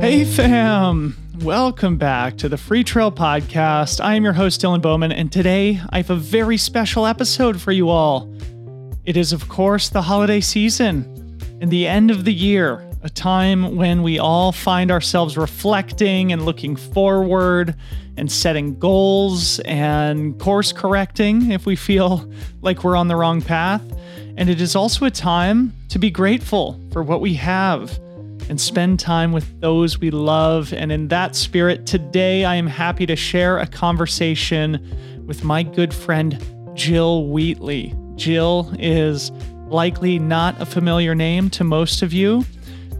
Hey fam, welcome back to the Free Trail Podcast. I am your host, Dylan Bowman, and today I have a very special episode for you all. It is, of course, the holiday season and the end of the year, a time when we all find ourselves reflecting and looking forward and setting goals and course correcting if we feel like we're on the wrong path. And it is also a time to be grateful for what we have and spend time with those we love. And in that spirit, today I am happy to share a conversation with my good friend, Jill Wheatley. Jill is likely not a familiar name to most of you,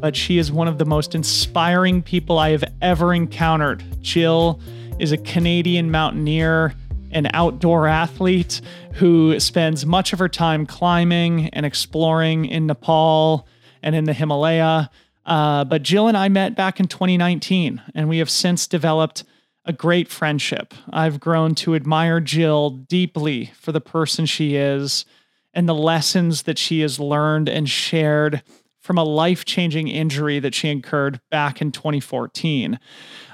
but she is one of the most inspiring people I have ever encountered. Jill is a Canadian mountaineer, an outdoor athlete who spends much of her time climbing and exploring in Nepal and in the Himalaya. But Jill and I met back in 2019, and we have since developed a great friendship. I've grown to admire Jill deeply for the person she is and the lessons that she has learned and shared from a life-changing injury that she incurred back in 2014.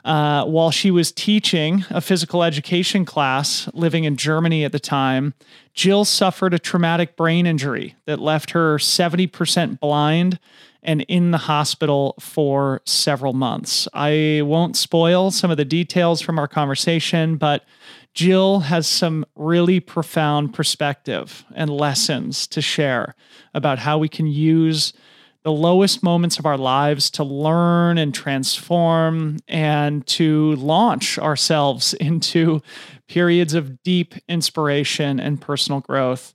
While she was teaching a physical education class living in Germany at the time, Jill suffered a traumatic brain injury that left her 70% blind and in the hospital for several months. I won't spoil some of the details from our conversation, but Jill has some really profound perspective and lessons to share about how we can use the lowest moments of our lives to learn and transform and to launch ourselves into periods of deep inspiration and personal growth.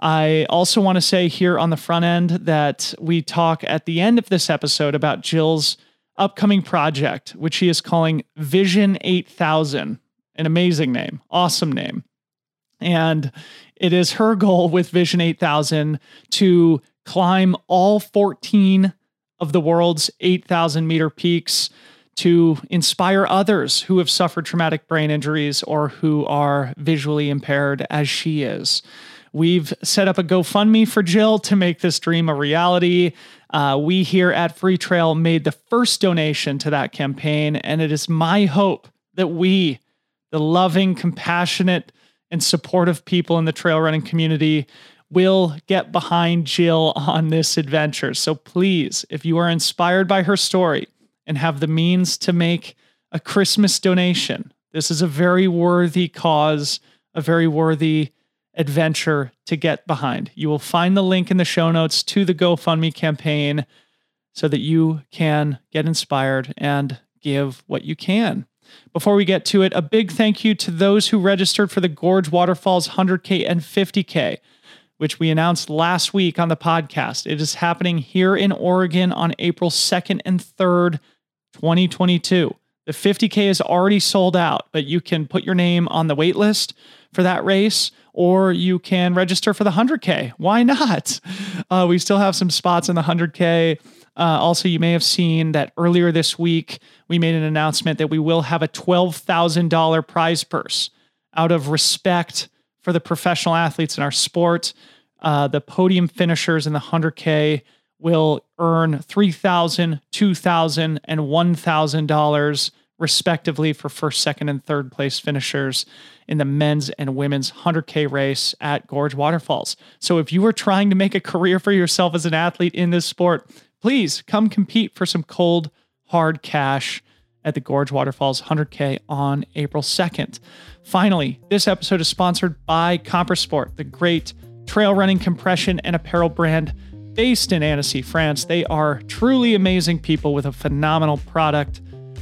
I also want to say here on the front end that we talk at the end of this episode about Jill's upcoming project, which she is calling Vision 8000, an amazing name, awesome name. And it is her goal with Vision 8000 to climb all 14 of the world's 8,000 meter peaks to inspire others who have suffered traumatic brain injuries or who are visually impaired as she is. We've set up a GoFundMe for Jill to make this dream a reality. We here at Free Trail made the first donation to that campaign, and it is my hope that we, the loving, compassionate, and supportive people in the trail running community, will get behind Jill on this adventure. So please, if you are inspired by her story and have the means to make a Christmas donation, this is a very worthy cause, a very worthy adventure to get behind. You will find the link in the show notes to the GoFundMe campaign so that you can get inspired and give what you can. Before we get to it, a big thank you to those who registered for the Gorge Waterfalls 100K and 50K, which we announced last week on the podcast. It is happening here in Oregon on April 2nd and 3rd, 2022. The 50K is already sold out, but you can put your name on the wait list for that race, or you can register for the 100K. Why not? We still have some spots in the 100K. Also, you may have seen that earlier this week, we made an announcement that we will have a $12,000 prize purse out of respect for the professional athletes in our sport. The podium finishers in the 100K will earn $3,000, $2,000, and $1,000 respectively for first, second, and third place finishers in the men's and women's 100K race at Gorge Waterfalls. So if you are trying to make a career for yourself as an athlete in this sport, please come compete for some cold, hard cash at the Gorge Waterfalls 100K on April 2nd. Finally, this episode is sponsored by Compressport, the great trail running compression and apparel brand based in Annecy, France. They are truly amazing people with a phenomenal product,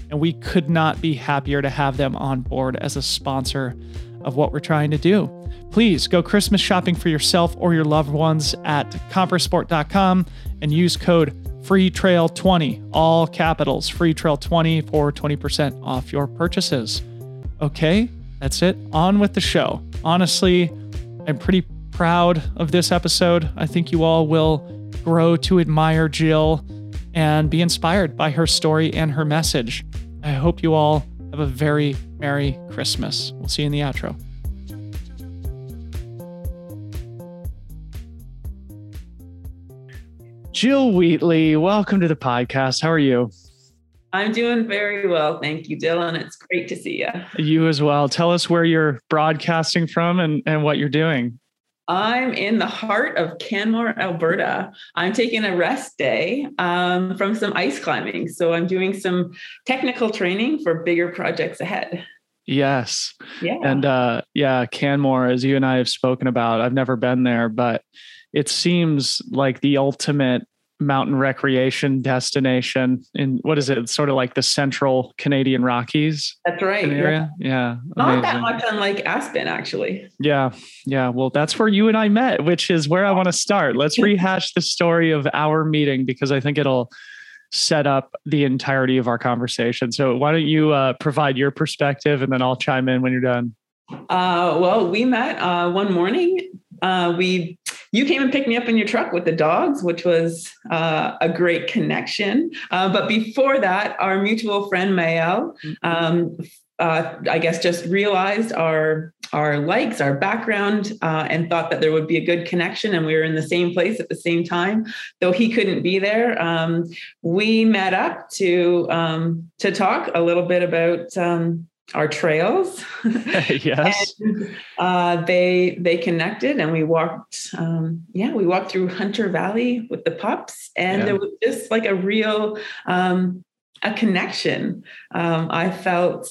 and we could not be happier to have them on board as a sponsor of what we're trying to do. Please go Christmas shopping for yourself or your loved ones at Compressport.com and use code FREETRAIL20, all capitals, FREETRAIL20 for 20% off your purchases. Okay, that's it. On with the show. Honestly, I'm pretty proud of this episode. I think you all will grow to admire Jill and be inspired by her story and her message. I hope you all have a very Merry Christmas. We'll see you in the outro. Jill Wheatley, welcome to the podcast. How are you? I'm doing very well. Thank you, Dylan. It's great to see you. You as well. Tell us where you're broadcasting from and what you're doing. I'm in the heart of Canmore, Alberta. I'm taking a rest day from some ice climbing. So I'm doing some technical training for bigger projects ahead. Yes. Yeah. And Canmore, as you and I have spoken about, I've never been there, but it seems like the ultimate mountain recreation destination in, what is it? It's sort of like the central Canadian Rockies. That's right. Yeah. Yeah. Not that much unlike Aspen, actually. Yeah. Yeah. Well, that's where you and I met, which is where I want to start. Let's rehash the story of our meeting, because I think it'll set up the entirety of our conversation. So why don't you provide your perspective and then I'll chime in when you're done. Well, we met one morning. You came and picked me up in your truck with the dogs, which was a great connection. But before that, our mutual friend, Majell, I guess just realized our likes, our background, and thought that there would be a good connection. And we were in the same place at the same time, though he couldn't be there. We met up to talk a little bit about our trails. Yes. And, they connected and we walked, we walked through Hunter Valley with the pups, and There was just like a real, a connection. I felt,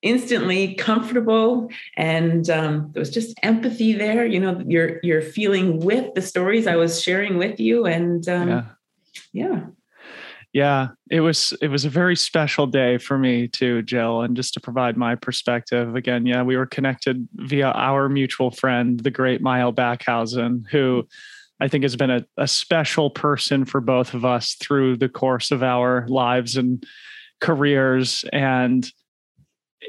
instantly comfortable, and there was just empathy there. You know, you're feeling with the stories I was sharing with you, and Yeah, it was a very special day for me too, Jill. And just to provide my perspective again, we were connected via our mutual friend, the great Majell Backhausen, who I think has been a special person for both of us through the course of our lives and careers. And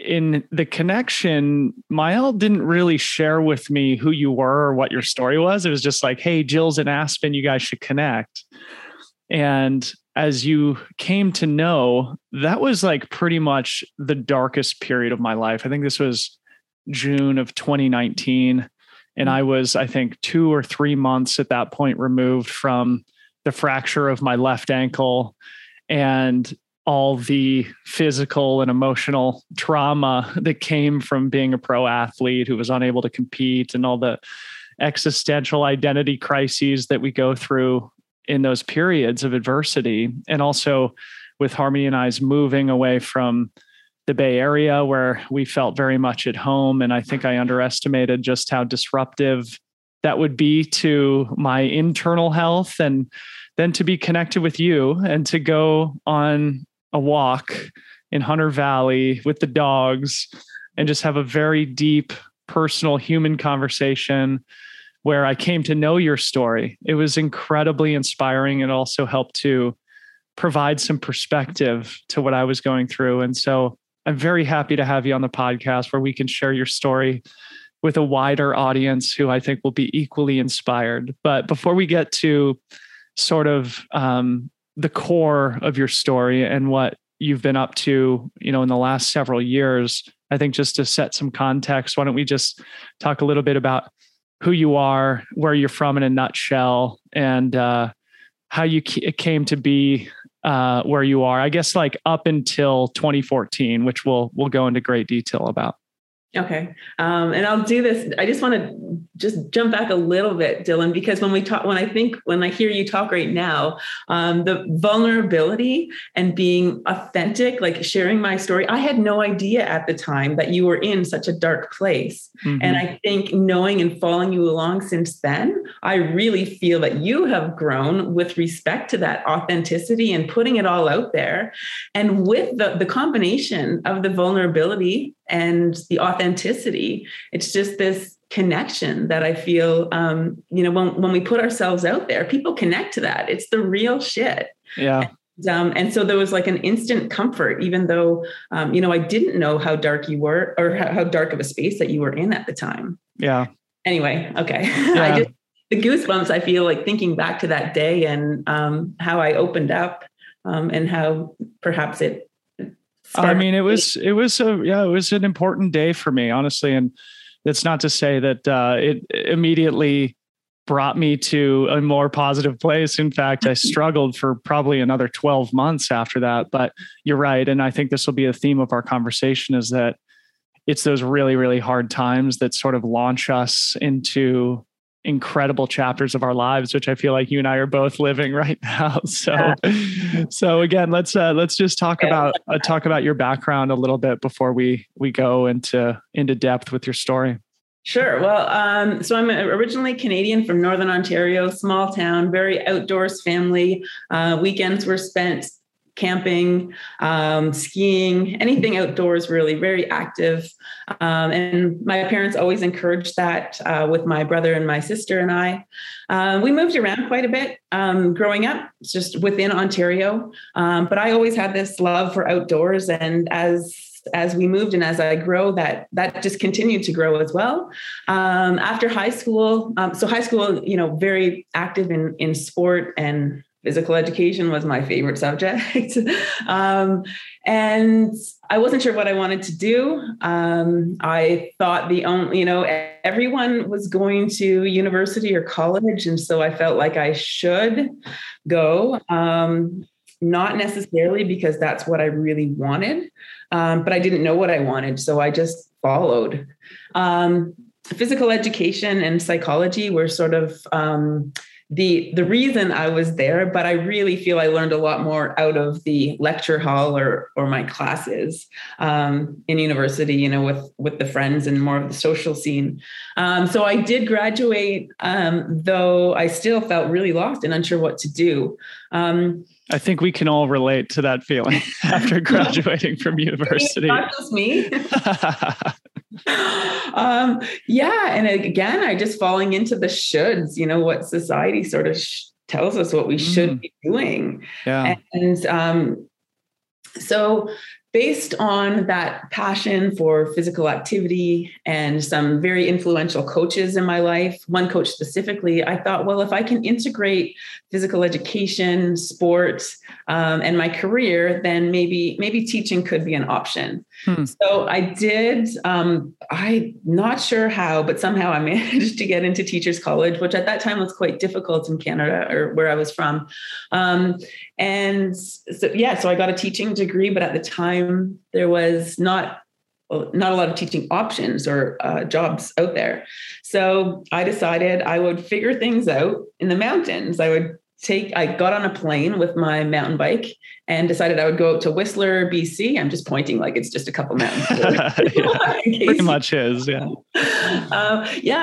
in the connection, Majell didn't really share with me who you were or what your story was. It was just like, hey, Jill's in Aspen, you guys should connect. And as you came to know, that was like pretty much the darkest period of my life. I think this was June of 2019. And I was, I think, 2 or 3 months at that point removed from the fracture of my left ankle and all the physical and emotional trauma that came from being a pro athlete who was unable to compete, and all the existential identity crises that we go through in those periods of adversity. And also with Harmony and I's moving away from the Bay Area, where we felt very much at home. And I think I underestimated just how disruptive that would be to my internal health. And then to be connected with you and to go on a walk in Hunter Valley with the dogs and just have a very deep personal human conversation where I came to know your story. It was incredibly inspiring. It also helped to provide some perspective to what I was going through. And so I'm very happy to have you on the podcast, where we can share your story with a wider audience who I think will be equally inspired. But before we get to sort of the core of your story and what you've been up to, in the last several years, I think just to set some context, why don't we just talk a little bit about who you are, where you're from in a nutshell, and how you came to be where you are, I guess, like up until 2014, which we'll go into great detail about. Okay. And I'll do this. I just want to jump back a little bit, Dylan, because when I hear you talk right now, the vulnerability and being authentic, like sharing my story, I had no idea at the time that you were in such a dark place. Mm-hmm. And I think knowing and following you along since then, I really feel that you have grown with respect to that authenticity and putting it all out there. And with the combination of the vulnerability and the authenticity, it's just this connection that I feel, when we put ourselves out there, people connect to that. It's the real shit. Yeah. And so there was like an instant comfort, even though, I didn't know how dark you were or how dark of a space that you were in at the time. Yeah. Anyway. Okay. Yeah. The goosebumps, I feel like thinking back to that day and how I opened up and how perhaps it, I mean, it was an important day for me, honestly. And that's not to say that it immediately brought me to a more positive place. In fact, I struggled for probably another 12 months after that, but you're right. And I think this will be a theme of our conversation, is that it's those really, really hard times that sort of launch us into incredible chapters of our lives, which I feel like you and I are both living right now. So again, let's just talk about your background a little bit before we go into depth with your story. Sure. Well, so I'm originally Canadian from Northern Ontario, small town, very outdoors family. Weekends were spent camping, skiing, anything outdoors, really, very active. And my parents always encouraged that with my brother and my sister and I. We moved around quite a bit growing up, just within Ontario. But I always had this love for outdoors. And as we moved and as I grow, that just continued to grow as well. After high school, very active in sport, and physical education was my favorite subject. And I wasn't sure what I wanted to do. I thought everyone was going to university or college. And so I felt like I should go. Not necessarily because that's what I really wanted, but I didn't know what I wanted, so I just followed. Physical education and psychology were sort of the reason I was there, but I really feel I learned a lot more out of the lecture hall or my classes in university, with the friends and more of the social scene. So I did graduate, though I still felt really lost and unsure what to do. I think we can all relate to that feeling after graduating from university. Not just me. And again, I just falling into the shoulds, what society sort of tells us what we should be doing. Yeah. And so based on that passion for physical activity and some very influential coaches in my life, one coach specifically, I thought, well, if I can integrate physical education, sports, and my career, then maybe teaching could be an option. So I did, I'm not sure how, but somehow I managed to get into teachers college, which at that time was quite difficult in Canada or where I was from. So I got a teaching degree, but at the time there was not a lot of teaching options or jobs out there. So I decided I would figure things out in the mountains. I got on a plane with my mountain bike and decided I would go out to Whistler, BC. I'm just pointing like it's just a couple mountains. Pretty much is, yeah.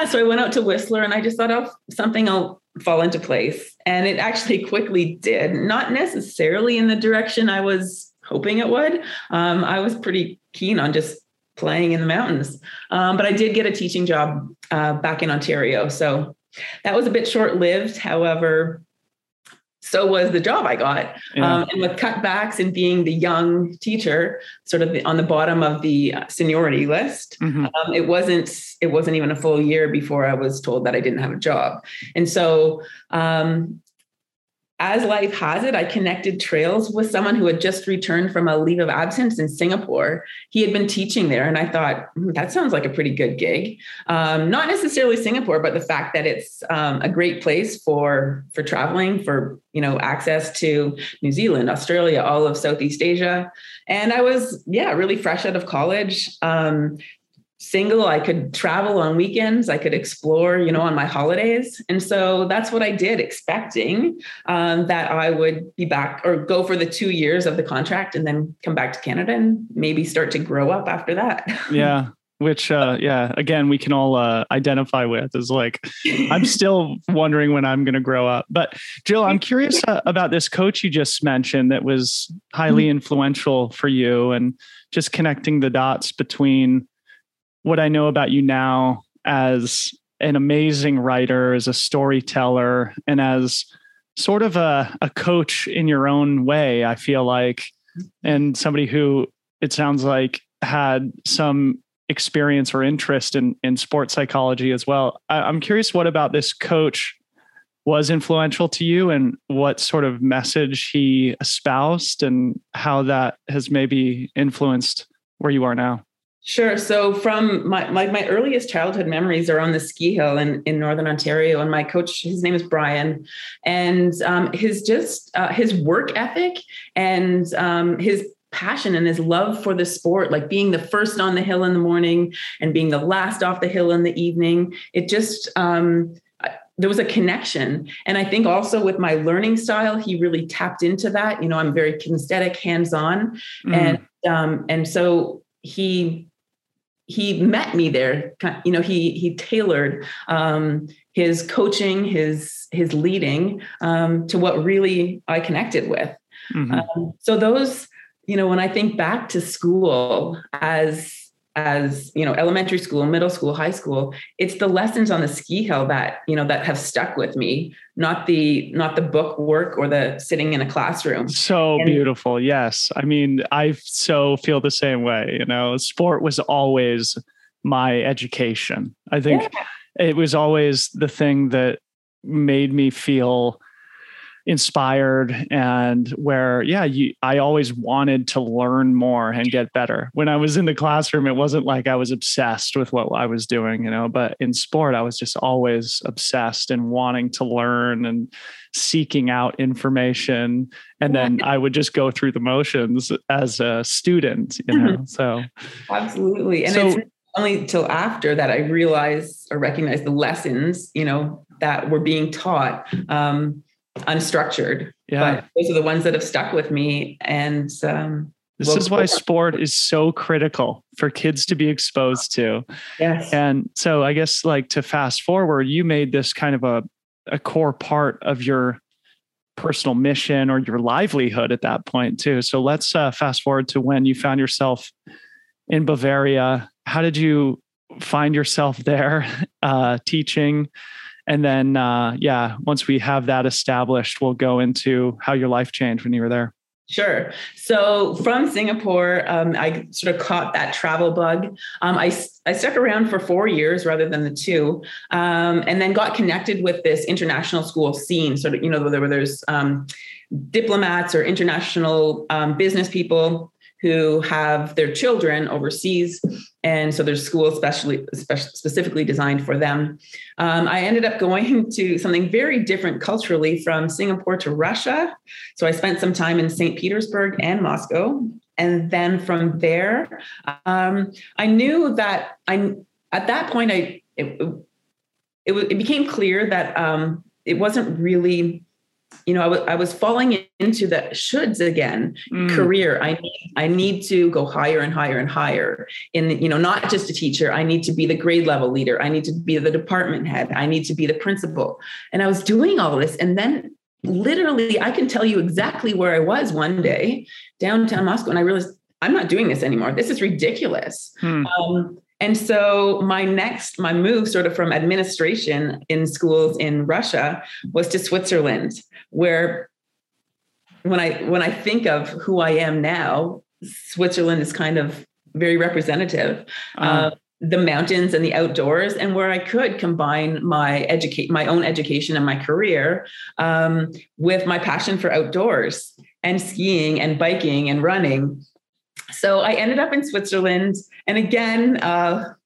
So I went out to Whistler and I just thought something will fall into place. And it actually quickly did, not necessarily in the direction I was hoping it would. I was pretty keen on just playing in the mountains. But I did get a teaching job back in Ontario. So that was a bit short-lived. However, so was the job I got. Yeah. And with cutbacks and being the young teacher, sort of on the bottom of the seniority list, it wasn't even a full year before I was told that I didn't have a job. And so as life has it, I connected trails with someone who had just returned from a leave of absence in Singapore. He had been teaching there. And I thought, that sounds like a pretty good gig. Not necessarily Singapore, but the fact that it's a great place for traveling, for, access to New Zealand, Australia, all of Southeast Asia. And I was, really fresh out of college, single. I could travel on weekends. I could explore, on my holidays. And so that's what I did, expecting that I would be back or go for the 2 years of the contract and then come back to Canada and maybe start to grow up after that. Yeah. Which, again, we can all identify with, is like, I'm still wondering when I'm going to grow up. But Jill, I'm curious about this coach you just mentioned that was highly influential for you, and just connecting the dots between what I know about you now as an amazing writer, as a storyteller, and as sort of a coach in your own way, I feel like, and somebody who, it sounds like, had some experience or interest in sports psychology as well. I'm curious, what about this coach was influential to you, and what sort of message he espoused, and how that has maybe influenced where you are now? Sure. So from my earliest childhood memories are on the ski hill in Northern Ontario. And my coach, his name is Brian, and his work ethic and his passion and his love for the sport, like being the first on the hill in the morning and being the last off the hill in the evening. It just, there was a connection. And I think also with my learning style, he really tapped into that. You know, I'm very kinesthetic, hands-on. Mm. And so he met me there, you know, he tailored, his coaching, his leading, to what really I connected with. Mm-hmm. So those, you know, when I think back to school as, you know, elementary school, middle school, high school, it's the lessons on the ski hill that, you know, that have stuck with me, not the book work or the sitting in a classroom. So beautiful. Yes. I mean, I so feel the same way, you know, sport was always my education. I think it was always the thing that made me feel inspired, and where, I always wanted to learn more and get better. When I was in the classroom, it wasn't like I was obsessed with what I was doing, you know, but in sport, I was just always obsessed and wanting to learn and seeking out information. And then I would just go through the motions as a student, you know, so. Absolutely. And so, it's only till after that I realized or recognized the lessons, you know, that were being taught, unstructured. Yeah. But those are the ones that have stuck with me. And this is why sport is so critical for kids to be exposed to. Yes. And so I guess, like, to fast forward, you made this kind of a core part of your personal mission or your livelihood at that point too. So let's fast forward to when you found yourself in Bavaria. How did you find yourself there teaching? And then, once we have that established, we'll go into how your life changed when you were there. Sure. So from Singapore, I sort of caught that travel bug. I stuck around for 4 years rather than the two, and then got connected with this international school scene. Sort of, you know, there's diplomats or international business people who have their children overseas. And so there's schools specifically designed for them. I ended up going to something very different culturally, from Singapore to Russia. So I spent some time in St. Petersburg and Moscow. And then from there, I knew that it became clear that it wasn't really, you know, I was falling into the shoulds again. Career. I need to go higher and higher and higher in, you know, not just a teacher. I need to be the grade level leader. I need to be the department head. I need to be the principal. And I was doing all of this. And then literally, I can tell you exactly where I was one day, downtown Moscow. And I realized I'm not doing this anymore. This is ridiculous. And so my move sort of from administration in schools in Russia was to Switzerland, where when I think of who I am now, Switzerland is kind of very representative, the mountains and the outdoors, and where I could combine my own education and my career with my passion for outdoors and skiing and biking and running. So I ended up in Switzerland. And again,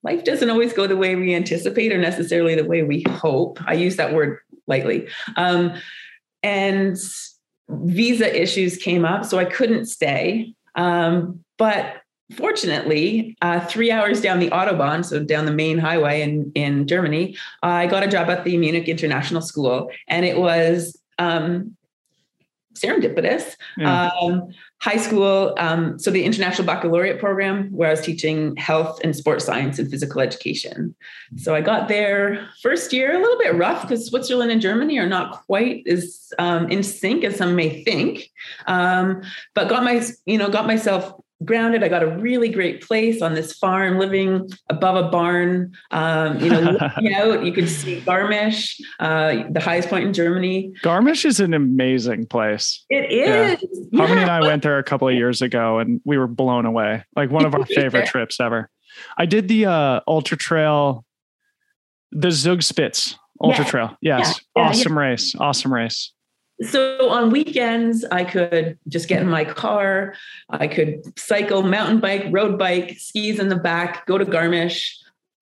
life doesn't always go the way we anticipate or necessarily the way we hope. I use that word lightly. And visa issues came up, so I couldn't stay. But fortunately, 3 hours down the Autobahn, so down the main highway in Germany, I got a job at the Munich International School. And it was serendipitous. Yeah. High school, so the International Baccalaureate program, where I was teaching health and sports science and physical education. So I got there first year, a little bit rough, because Switzerland and Germany are not quite as in sync as some may think. But got myself grounded. I got a really great place on this farm, living above a barn. You know, looking out, you could see Garmisch, the highest point in Germany. Garmisch is an amazing place. It is. Yeah. Harmony and I went there a couple of years ago, and we were blown away. Like one of our favorite trips ever. I did the ultra trail, the Zugspitz ultra trail. Yes, awesome race. So on weekends, I could just get in my car. I could cycle, mountain bike, road bike, skis in the back, go to Garmisch,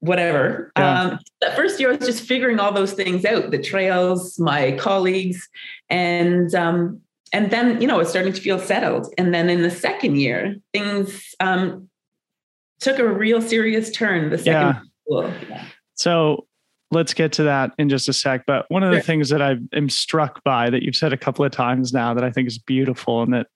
whatever. Yeah. That first year, I was just figuring all those things out, the trails, my colleagues. And then, you know, it's starting to feel settled. And then in the second year, things took a real serious turn. The second school. Yeah. So let's get to that in just a sec. But one of the things that I am struck by that you've said a couple of times now that I think is beautiful and that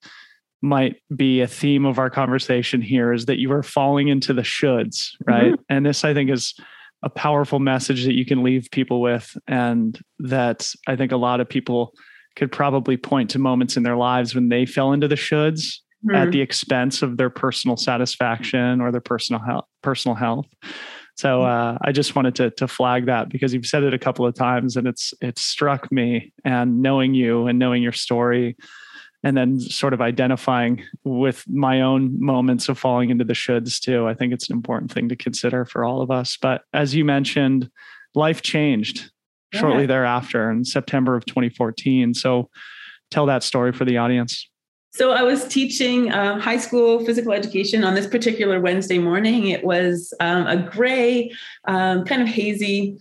might be a theme of our conversation here is that you are falling into the shoulds, right? Mm-hmm. And this, I think, is a powerful message that you can leave people with. And that I think a lot of people could probably point to moments in their lives when they fell into the shoulds at the expense of their personal satisfaction or their personal health. So I just wanted to flag that because you've said it a couple of times and it's struck me, and knowing you and knowing your story and then sort of identifying with my own moments of falling into the shoulds too. I think it's an important thing to consider for all of us. But as you mentioned, life changed shortly thereafter in September of 2014. So tell that story for the audience. So I was teaching high school physical education on this particular Wednesday morning. It was a gray, kind of hazy,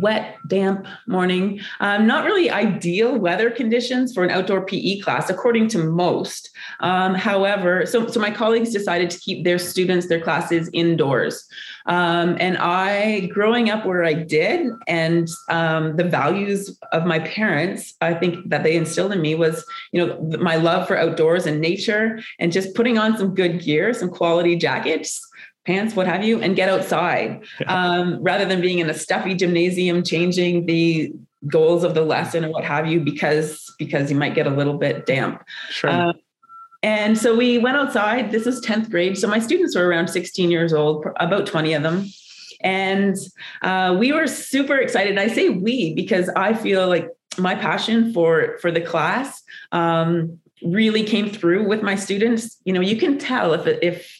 wet, damp morning. Not really ideal weather conditions for an outdoor PE class, according to most. However, so my colleagues decided to keep their students, their classes indoors. And I, growing up where I did, and the values of my parents, I think that they instilled in me was, you know, my love for outdoors and nature, and just putting on some good gear, some quality jackets, pants, what have you, and get outside, rather than being in a stuffy gymnasium, changing the goals of the lesson and what have you, because you might get a little bit damp. Sure. And so we went outside. This is 10th grade. So my students were around 16 years old, about 20 of them. And we were super excited. I say we because I feel like my passion for the class really came through with my students. You know, you can tell if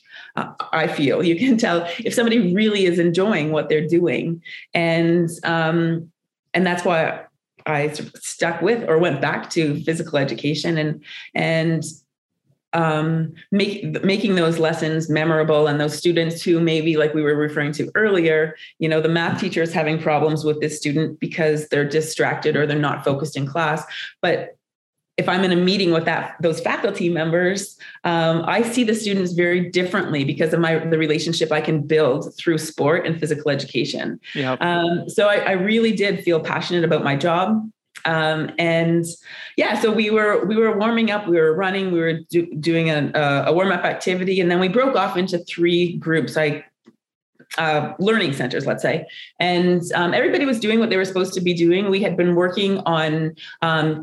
somebody really is enjoying what they're doing. And that's why I stuck with or went back to physical education and making those lessons memorable. And those students who maybe, like we were referring to earlier, you know, the math teacher is having problems with this student because they're distracted or they're not focused in class. But if I'm in a meeting with those faculty members, I see the students very differently because of the relationship I can build through sport and physical education. Yep. So I really did feel passionate about my job. So we were warming up, we were running, we were doing a warm-up activity, and then we broke off into three groups, learning centers, let's say. And everybody was doing what they were supposed to be doing. We had been working on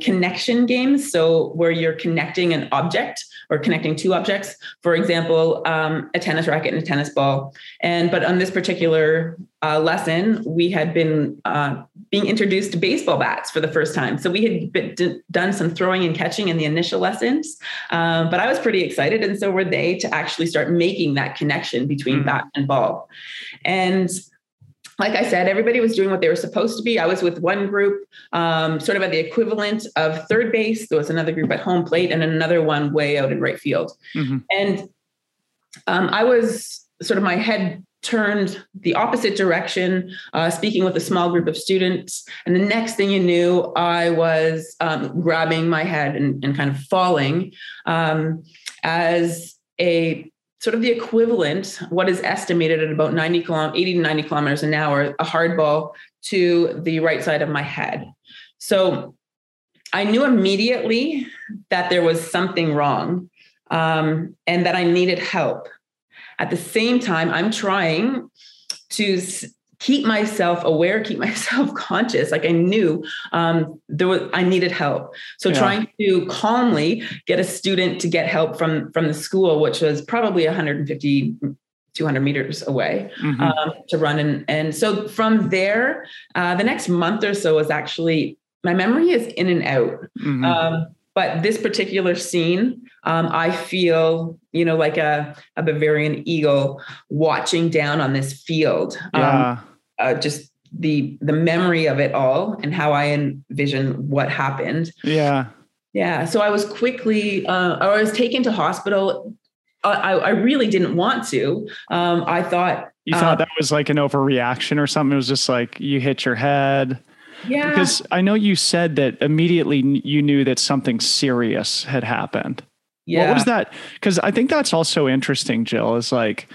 connection games. So where you're connecting an object or connecting two objects, for example, a tennis racket and a tennis ball. But on this particular lesson, we had been being introduced to baseball bats for the first time. So we had done some throwing and catching in the initial lessons, but I was pretty excited. And so were they, to actually start making that connection between bat and ball. And like I said, everybody was doing what they were supposed to be. I was with one group, sort of at the equivalent of third base. There was another group at home plate and another one way out in right field. Mm-hmm. And I was sort of, my head turned the opposite direction, speaking with a small group of students. And the next thing you knew, I was grabbing my head and kind of falling as a sort of the equivalent, what is estimated at about 80 to 90 kilometers an hour, a hard ball to the right side of my head. So I knew immediately that there was something wrong, and that I needed help. At the same time, I'm trying to keep myself aware, keep myself conscious. Like I knew I needed help. So trying to calmly get a student to get help from the school, which was probably 150, 200 meters away, to run. And so from there, the next month or so was actually, my memory is in and out. Mm-hmm. But this particular scene, I feel, you know, like a Bavarian eagle watching down on this field, just the memory of it all and how I envision what happened. Yeah. Yeah. So I was quickly, I was taken to hospital. I really didn't want to. I thought. You thought that was like an overreaction or something. It was just like you hit your head. Yeah. Because I know you said that immediately you knew that something serious had happened. Yeah. What was that? Because I think that's also interesting, Jill, is like,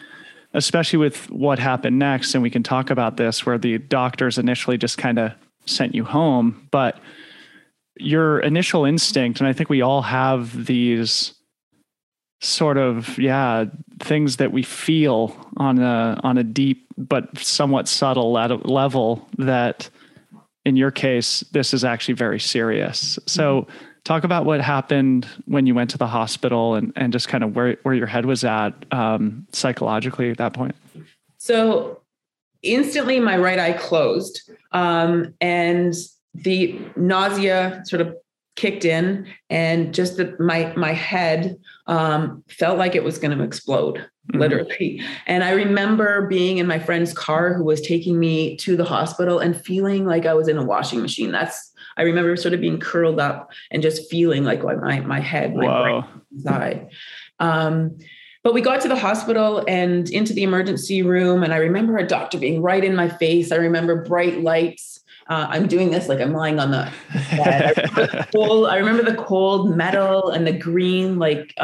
especially with what happened next, and we can talk about this, where the doctors initially just kind of sent you home, but your initial instinct, and I think we all have these sort of, yeah, things that we feel on a deep, but somewhat subtle level, that in your case, this is actually very serious. So talk about what happened when you went to the hospital and just kind of where your head was at psychologically at that point. So instantly my right eye closed and the nausea sort of kicked in, and just my head felt like it was going to explode, literally. Mm-hmm. And I remember being in my friend's car who was taking me to the hospital and feeling like I was in a washing machine. I remember sort of being curled up and just feeling like my head, my brain inside. But we got to the hospital and into the emergency room. And I remember a doctor being right in my face. I remember bright lights. I'm doing this like I'm lying on the bed. I remember the cold metal and the green, like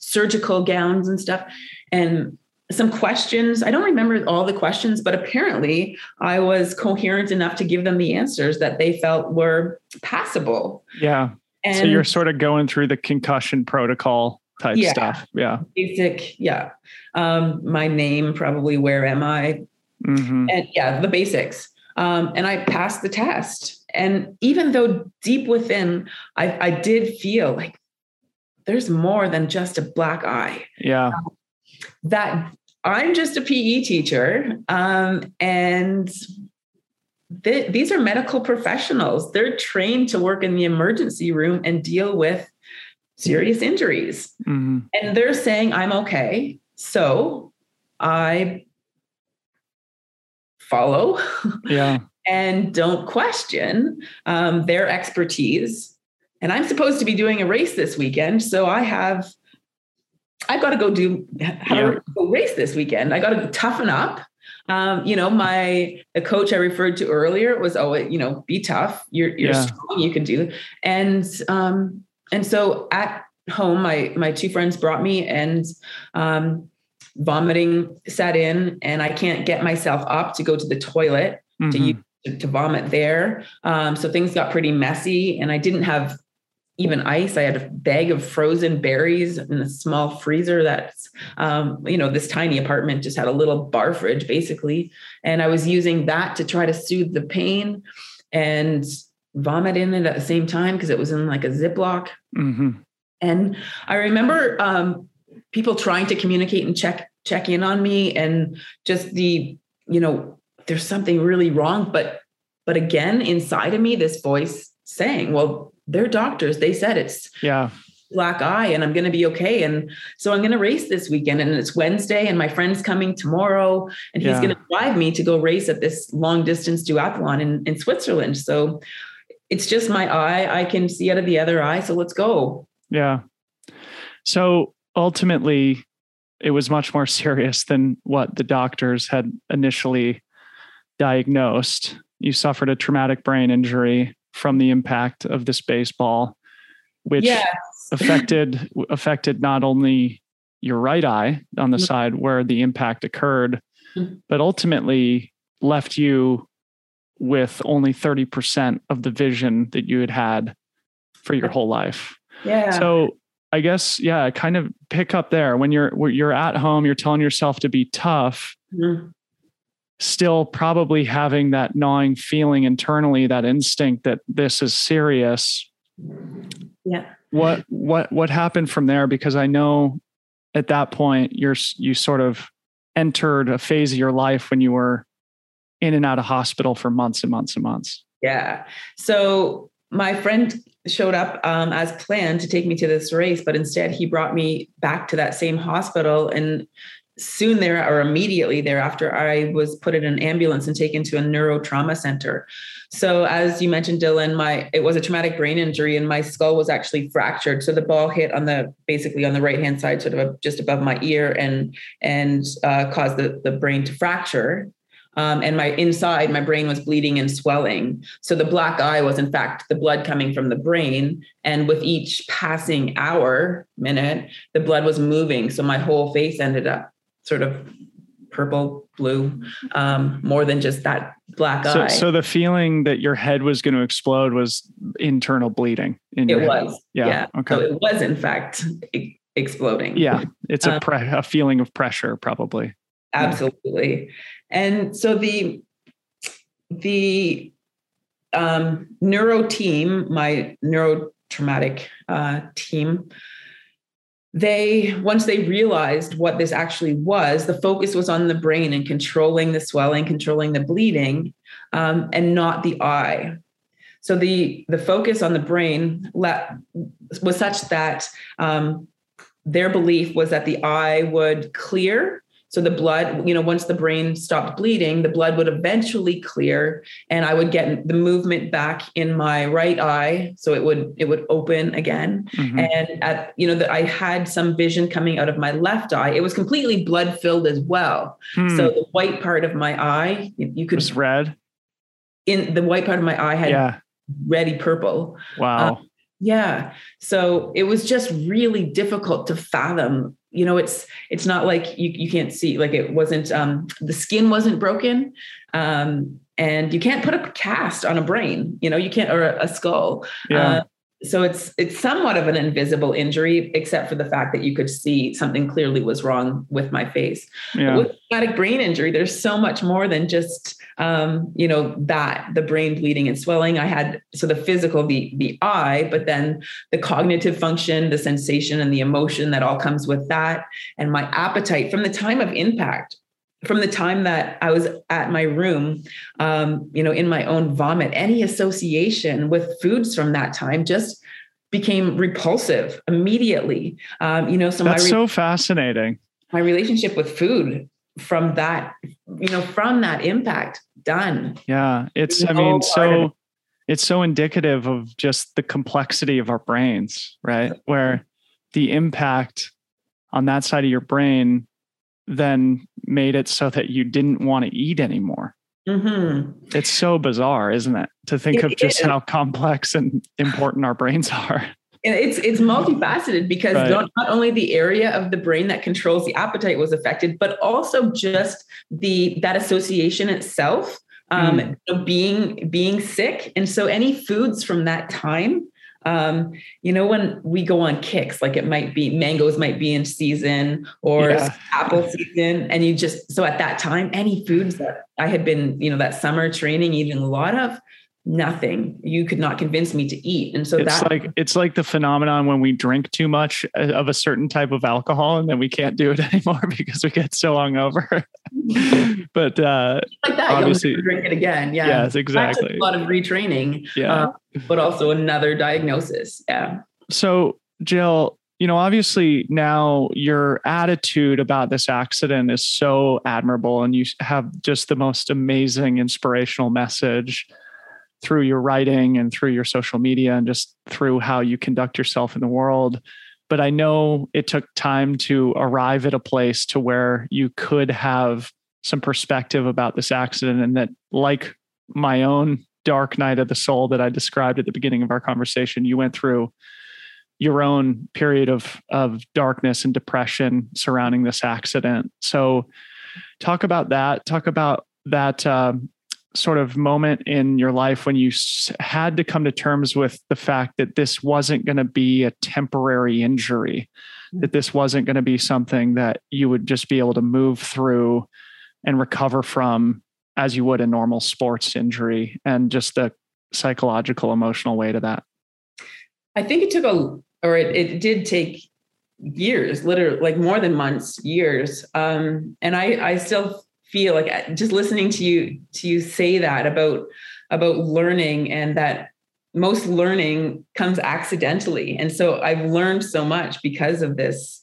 surgical gowns and stuff. And some questions. I don't remember all the questions, but apparently I was coherent enough to give them the answers that they felt were passable. Yeah. And so you're sort of going through the concussion protocol type stuff. Yeah. Basic. Yeah. My name, probably, where am I? Mm-hmm. And the basics. And I passed the test. And even though deep within, I did feel like there's more than just a black eye. Yeah. That I'm just a PE teacher. And these are medical professionals. They're trained to work in the emergency room and deal with serious injuries. Mm-hmm. And they're saying, I'm okay. So I follow and don't question their expertise. And I'm supposed to be doing a race this weekend. So I've got to go do a race this weekend. I got to toughen up. The coach I referred to earlier was always, be tough. You're strong. You can do. And so at home, my two friends brought me, and vomiting set in, and I can't get myself up to go to the toilet to vomit there. So things got pretty messy, and I didn't have even ice. I had a bag of frozen berries in a small freezer that's, this tiny apartment just had a little bar fridge basically. And I was using that to try to soothe the pain and vomit in it at the same time, because it was in like a Ziploc. Mm-hmm. And I remember people trying to communicate and check in on me, and just there's something really wrong. But again, inside of me, this voice saying, well, they're doctors. They said it's black eye and I'm going to be okay. And so I'm going to race this weekend, and it's Wednesday, and my friend's coming tomorrow, and he's going to drive me to go race at this long distance duathlon in Switzerland. So it's just my eye. I can see out of the other eye. So let's go. Yeah. So ultimately it was much more serious than what the doctors had initially diagnosed. You suffered a traumatic brain injury from the impact of this baseball, which affected not only your right eye on the side where the impact occurred, but ultimately left you with only 30% of the vision that you had had for your whole life. Yeah. So I guess, kind of pick up there when you're at home, you're telling yourself to be tough. Mm-hmm. Still probably having that gnawing feeling internally, that instinct that this is serious. Yeah. What happened from there? Because I know at that point you sort of entered a phase of your life when you were in and out of hospital for months and months and months. Yeah. So my friend showed up as planned to take me to this race, but instead he brought me back to that same hospital and soon there or immediately thereafter, I was put in an ambulance and taken to a neurotrauma center. So as you mentioned, Dylan, it was a traumatic brain injury and my skull was actually fractured. So the ball hit on the right-hand side, sort of just above my ear and caused the brain to fracture. And my brain was bleeding and swelling. So the black eye was, in fact, the blood coming from the brain. And with each passing minute, the blood was moving. So my whole face ended up sort of purple, blue, more than just that black eye. So the feeling that your head was going to explode was internal bleeding. It was. Yeah. Okay. So it was, in fact, exploding. Yeah. It's a feeling of pressure, probably. Absolutely. And so the neuro team, my neurotraumatic team, once they realized what this actually was, the focus was on the brain and controlling the swelling, controlling the bleeding, and not the eye. So the focus on the brain was such that their belief was that the eye would clear. So the blood, once the brain stopped bleeding, the blood would eventually clear and I would get the movement back in my right eye. So it would open again. Mm-hmm. And I had some vision coming out of my left eye. It was completely blood filled as well. Hmm. So the white part of my eye, it was red. In the white part of my eye had reddy purple. Wow. So it was just really difficult to fathom. It's not like you can't see, like it wasn't, the skin wasn't broken. And you can't put a cast on a brain, you can't, or a skull. Yeah. So it's somewhat of an invisible injury, except for the fact that you could see something clearly was wrong with my face. Yeah. With traumatic brain injury, there's so much more than just, the brain bleeding and swelling. I had, so the physical, the eye, but then the cognitive function, the sensation and the emotion that all comes with that. And my appetite from the time of impact, from the time that I was at my room, in my own vomit, any association with foods from that time just became repulsive immediately. That's so fascinating. My relationship with food from that, from that impact, done. Yeah. It's so indicative of just the complexity of our brains, right? Where the impact on that side of your brain then made it so that you didn't want to eat anymore. Mm-hmm. It's so bizarre, isn't it? To think how complex and important our brains are. It's multifaceted because not only the area of the brain that controls the appetite was affected, but also just that association itself, being sick. And so any foods from that time, when we go on kicks, like it might be mangoes might be in season or apple season. And so at that time, any foods that I had been, that summer training, eating a lot of, nothing, you could not convince me to eat. And so it's like the phenomenon when we drink too much of a certain type of alcohol and then we can't do it anymore because we get so hungover. But like that, obviously, you'll drink it again. Yeah. Yes, exactly. That's a lot of retraining. Yeah. But also another diagnosis. Yeah. So Jill, obviously now your attitude about this accident is so admirable and you have just the most amazing inspirational message through your writing and through your social media and just through how you conduct yourself in the world. But I know it took time to arrive at a place to where you could have some perspective about this accident. And that, like my own dark night of the soul that I described at the beginning of our conversation, you went through your own period of darkness and depression surrounding this accident. So talk about that. Talk about that, sort of moment in your life when you had to come to terms with the fact that this wasn't going to be a temporary injury, that this wasn't going to be something that you would just be able to move through and recover from as you would a normal sports injury, and just the psychological, emotional weight of that. I think it did take years, literally, like more than months, years. And I still feel like, just listening to you say that about learning, and that most learning comes accidentally. And so I've learned so much because of this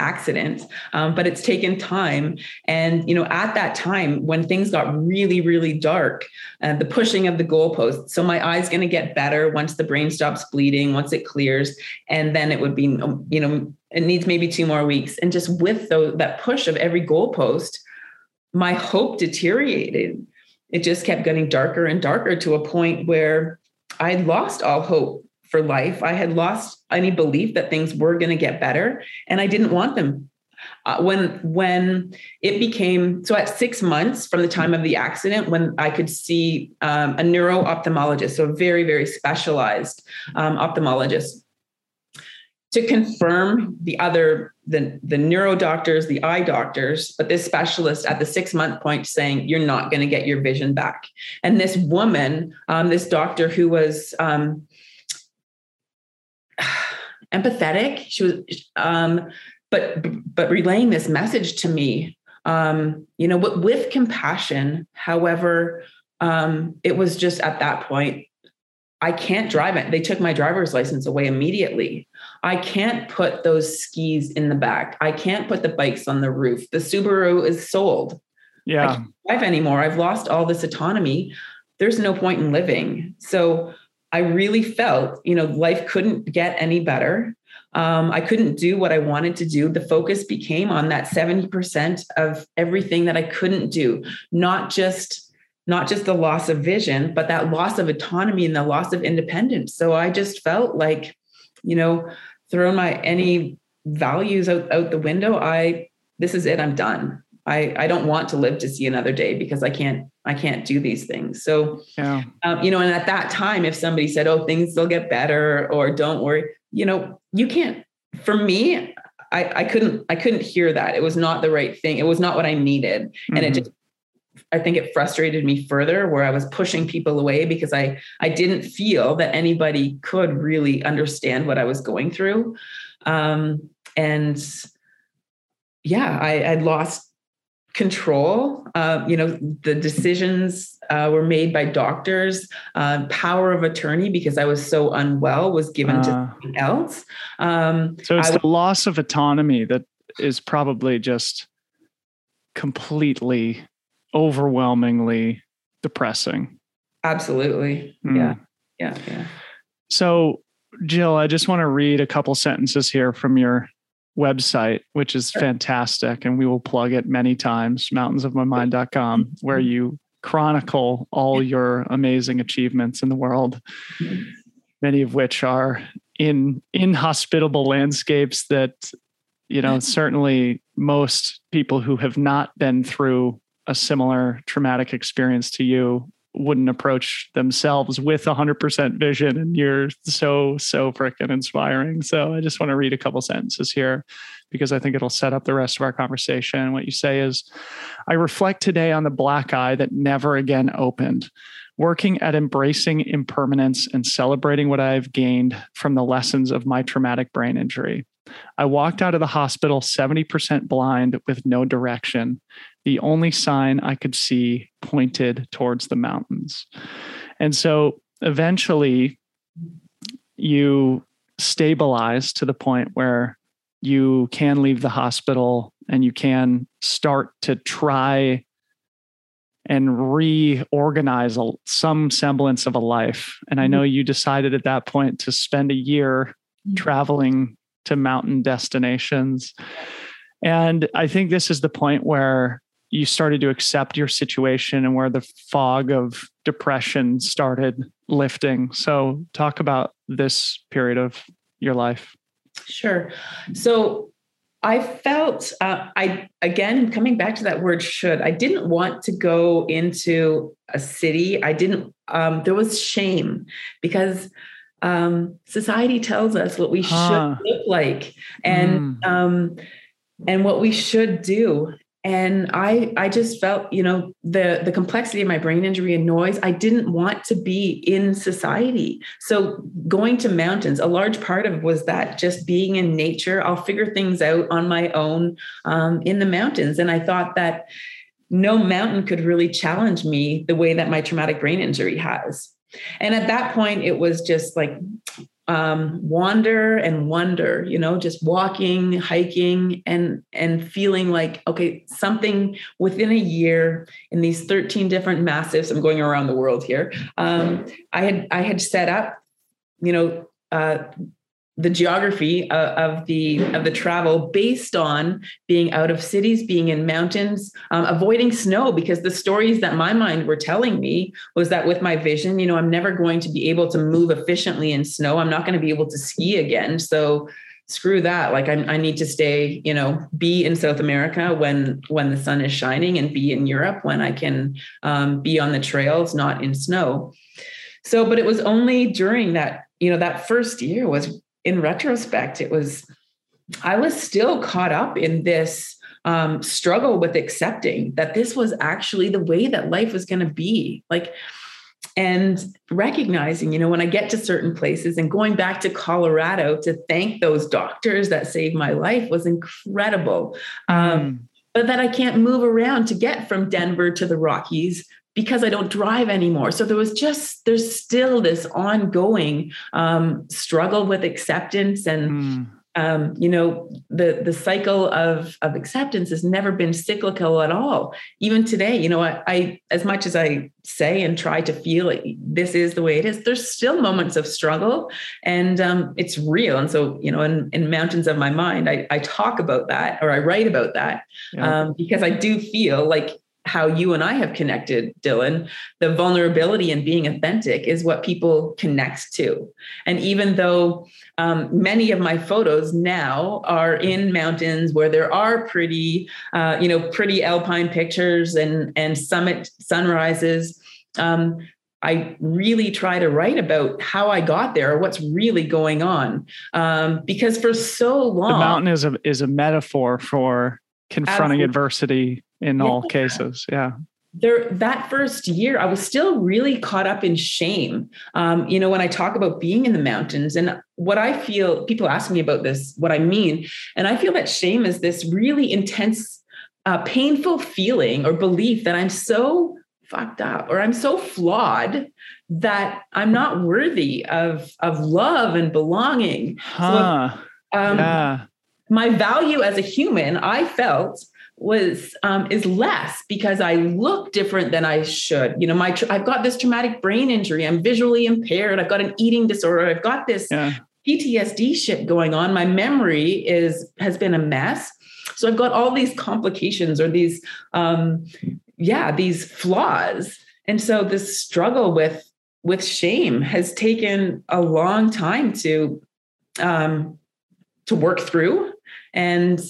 accident. But it's taken time. And, you know, at that time when things got really, really dark, the pushing of the goalposts. So my eye's going to get better once the brain stops bleeding, once it clears. And then it would be, you know, it needs maybe 2 more weeks. And just with that push of every goalpost, my hope deteriorated. It just kept getting darker and darker to a point where I had lost all hope for life. I had lost any belief that things were going to get better, and I didn't want them. When it became, so at 6 months from the time of the accident, when I could see a neuro-ophthalmologist, so a very, very specialized ophthalmologist, to confirm the neuro doctors, the eye doctors, but this specialist at the 6-month point saying, you're not going to get your vision back. And this woman, this doctor who was empathetic, she was, but relaying this message to me, you know, with compassion. However, it was just at that point, I can't drive it. They took my driver's license away immediately. I can't put those skis in the back. I can't put the bikes on the roof. The Subaru is sold. Yeah. I can't drive anymore. I've lost all this autonomy. There's no point in living. So I really felt, you know, life couldn't get any better. I couldn't do what I wanted to do. The focus became on that 70% of everything that I couldn't do, not just the loss of vision, but that loss of autonomy and the loss of independence. So I just felt like, you know, throwing any values out the window. This is it. I'm done. I don't want to live to see another day because I can't do these things. So, yeah. You know, and at that time, if somebody said, oh, things will get better or don't worry, you know, you can't, for me, I couldn't hear that. It was not the right thing. It was not what I needed. Mm-hmm. And I think it frustrated me further, where I was pushing people away because I didn't feel that anybody could really understand what I was going through. And yeah, I'd lost control. You know, the decisions were made by doctors, power of attorney because I was so unwell was given to someone else. So it's the loss of autonomy that is probably just completely overwhelmingly depressing. Absolutely. Mm. Yeah. So Jill, I just want to read a couple sentences here from your website, which is fantastic. And we will plug it many times, mountainsofmymind.com, where you chronicle all your amazing achievements in the world, many of which are in inhospitable landscapes that, you know, certainly most people who have not been through a similar traumatic experience to you wouldn't approach themselves with 100% vision. And you're so freaking inspiring. So I just want to read a couple sentences here because I think it'll set up the rest of our conversation. What you say is, I reflect today on the black eye that never again opened, working at embracing impermanence and celebrating what I've gained from the lessons of my traumatic brain injury. I walked out of the hospital 70% blind with no direction. The only sign I could see pointed towards the mountains. And so eventually you stabilize to the point where you can leave the hospital and you can start to try and reorganize some semblance of a life. And I know you decided at that point to spend a year traveling to mountain destinations. And I think this is the point where you started to accept your situation and where the fog of depression started lifting. So talk about this period of your life. Sure. So I felt, again, coming back to that word should, I didn't want to go into a city. I didn't, there was shame because society tells us what we should look like and what we should do. And I just felt, you know, the complexity of my brain injury and noise, I didn't want to be in society. So going to mountains, a large part of it was that just being in nature, I'll figure things out on my own in the mountains. And I thought that no mountain could really challenge me the way that my traumatic brain injury has. And at that point, it was just like, wander and wonder, you know, just walking, hiking, and feeling like, okay, something within a year in these 13 different massives, I'm going around the world here. I had set up, you know, the geography of the travel based on being out of cities, being in mountains, avoiding snow, because the stories that my mind were telling me was that with my vision, you know, I'm never going to be able to move efficiently in snow. I'm not going to be able to ski again. So screw that. Like I need to stay, you know, be in South America when the sun is shining, and be in Europe when I can be on the trails, not in snow. So, but it was only during that, you know, that first year was, in retrospect, I was still caught up in this struggle with accepting that this was actually the way that life was going to be like, and recognizing, you know, when I get to certain places, and going back to Colorado to thank those doctors that saved my life was incredible. But that I can't move around to get from Denver to the Rockies because I don't drive anymore. So there's still this ongoing struggle with acceptance. And, you know, the cycle of acceptance has never been cyclical at all. Even today, you know, I as much as I say and try to feel it, this is the way it is, there's still moments of struggle, and it's real. And so, you know, in Mountains of My Mind, I talk about that, or I write about that, because I do feel like, how you and I have connected, Dylan, the vulnerability and being authentic is what people connect to. And even though many of my photos now are in mountains where there are pretty alpine pictures and summit sunrises, I really try to write about how I got there, or what's really going on. Because for so long, the mountain is a metaphor for confronting adversity. In all cases. Yeah. That first year, I was still really caught up in shame. You know, when I talk about being in the mountains, and what I feel, people ask me about this, what I mean. And I feel that shame is this really intense, painful feeling or belief that I'm so fucked up, or I'm so flawed that I'm not worthy of love and belonging. My value as a human, I felt, is less because I look different than I should. You know, I've got this traumatic brain injury. I'm visually impaired. I've got an eating disorder. I've got this PTSD shit going on. My memory has been a mess. So I've got all these complications, or these flaws. And so this struggle with shame has taken a long time to work through. And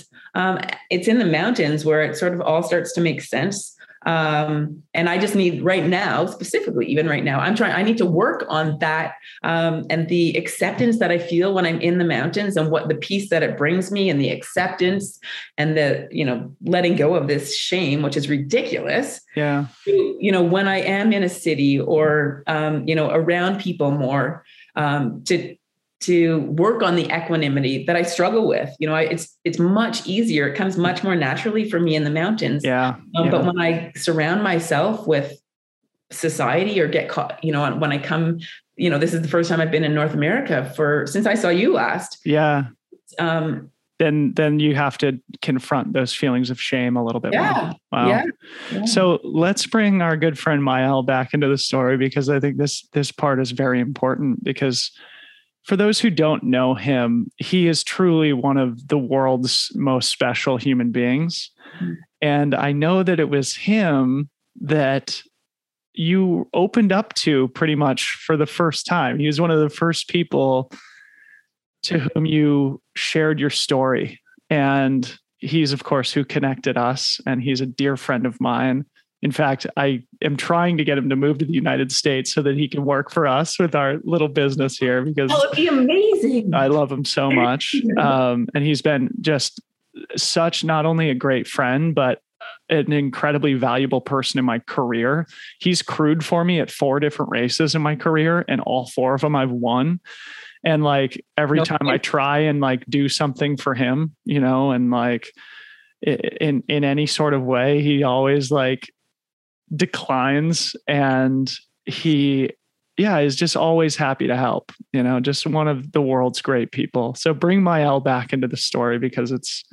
it's in the mountains where it sort of all starts to make sense. And I just need right now, specifically, even right now, I need to work on that. And the acceptance that I feel when I'm in the mountains, and what the peace that it brings me, and the acceptance, and the, you know, letting go of this shame, which is ridiculous. Yeah. You know, when I am in a city, or, you know, around people more, to work on the equanimity that I struggle with. You know, it's much easier. It comes much more naturally for me in the mountains. Yeah. But when I surround myself with society, or get caught, you know, when I come, you know, this is the first time I've been in North America since I saw you last. Yeah. Then you have to confront those feelings of shame a little bit more. Wow. Yeah. So let's bring our good friend Majell back into the story, because I think this part is very important, because for those who don't know him, he is truly one of the world's most special human beings. And I know that it was him that you opened up to pretty much for the first time. He was one of the first people to whom you shared your story. And he's, of course, who connected us. And he's a dear friend of mine. In fact, I am trying to get him to move to the United States so that he can work for us with our little business here, because that would be amazing. I love him so much. And he's been just such, not only a great friend, but an incredibly valuable person in my career. He's crewed for me at 4 different races in my career, and all 4 of them I've won. And like every time I try and like do something for him, you know, and like in any sort of way, he always like declines, and he yeah, is just always happy to help, you know, just one of the world's great people. So bring Majell back into the story because it's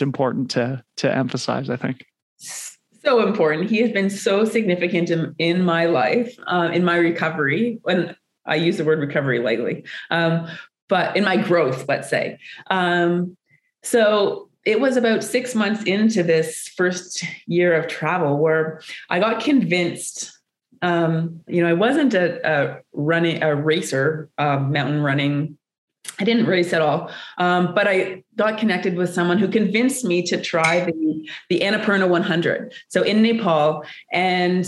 important to emphasize, I think. So important. He has been so significant in my life, in my recovery, when I use the word recovery lightly, but in my growth, let's say. So it was about 6 months into this first year of travel where I got convinced. You know, I wasn't a racer, mountain running. I didn't race at all. But I got connected with someone who convinced me to try the Annapurna 100. So in Nepal, and,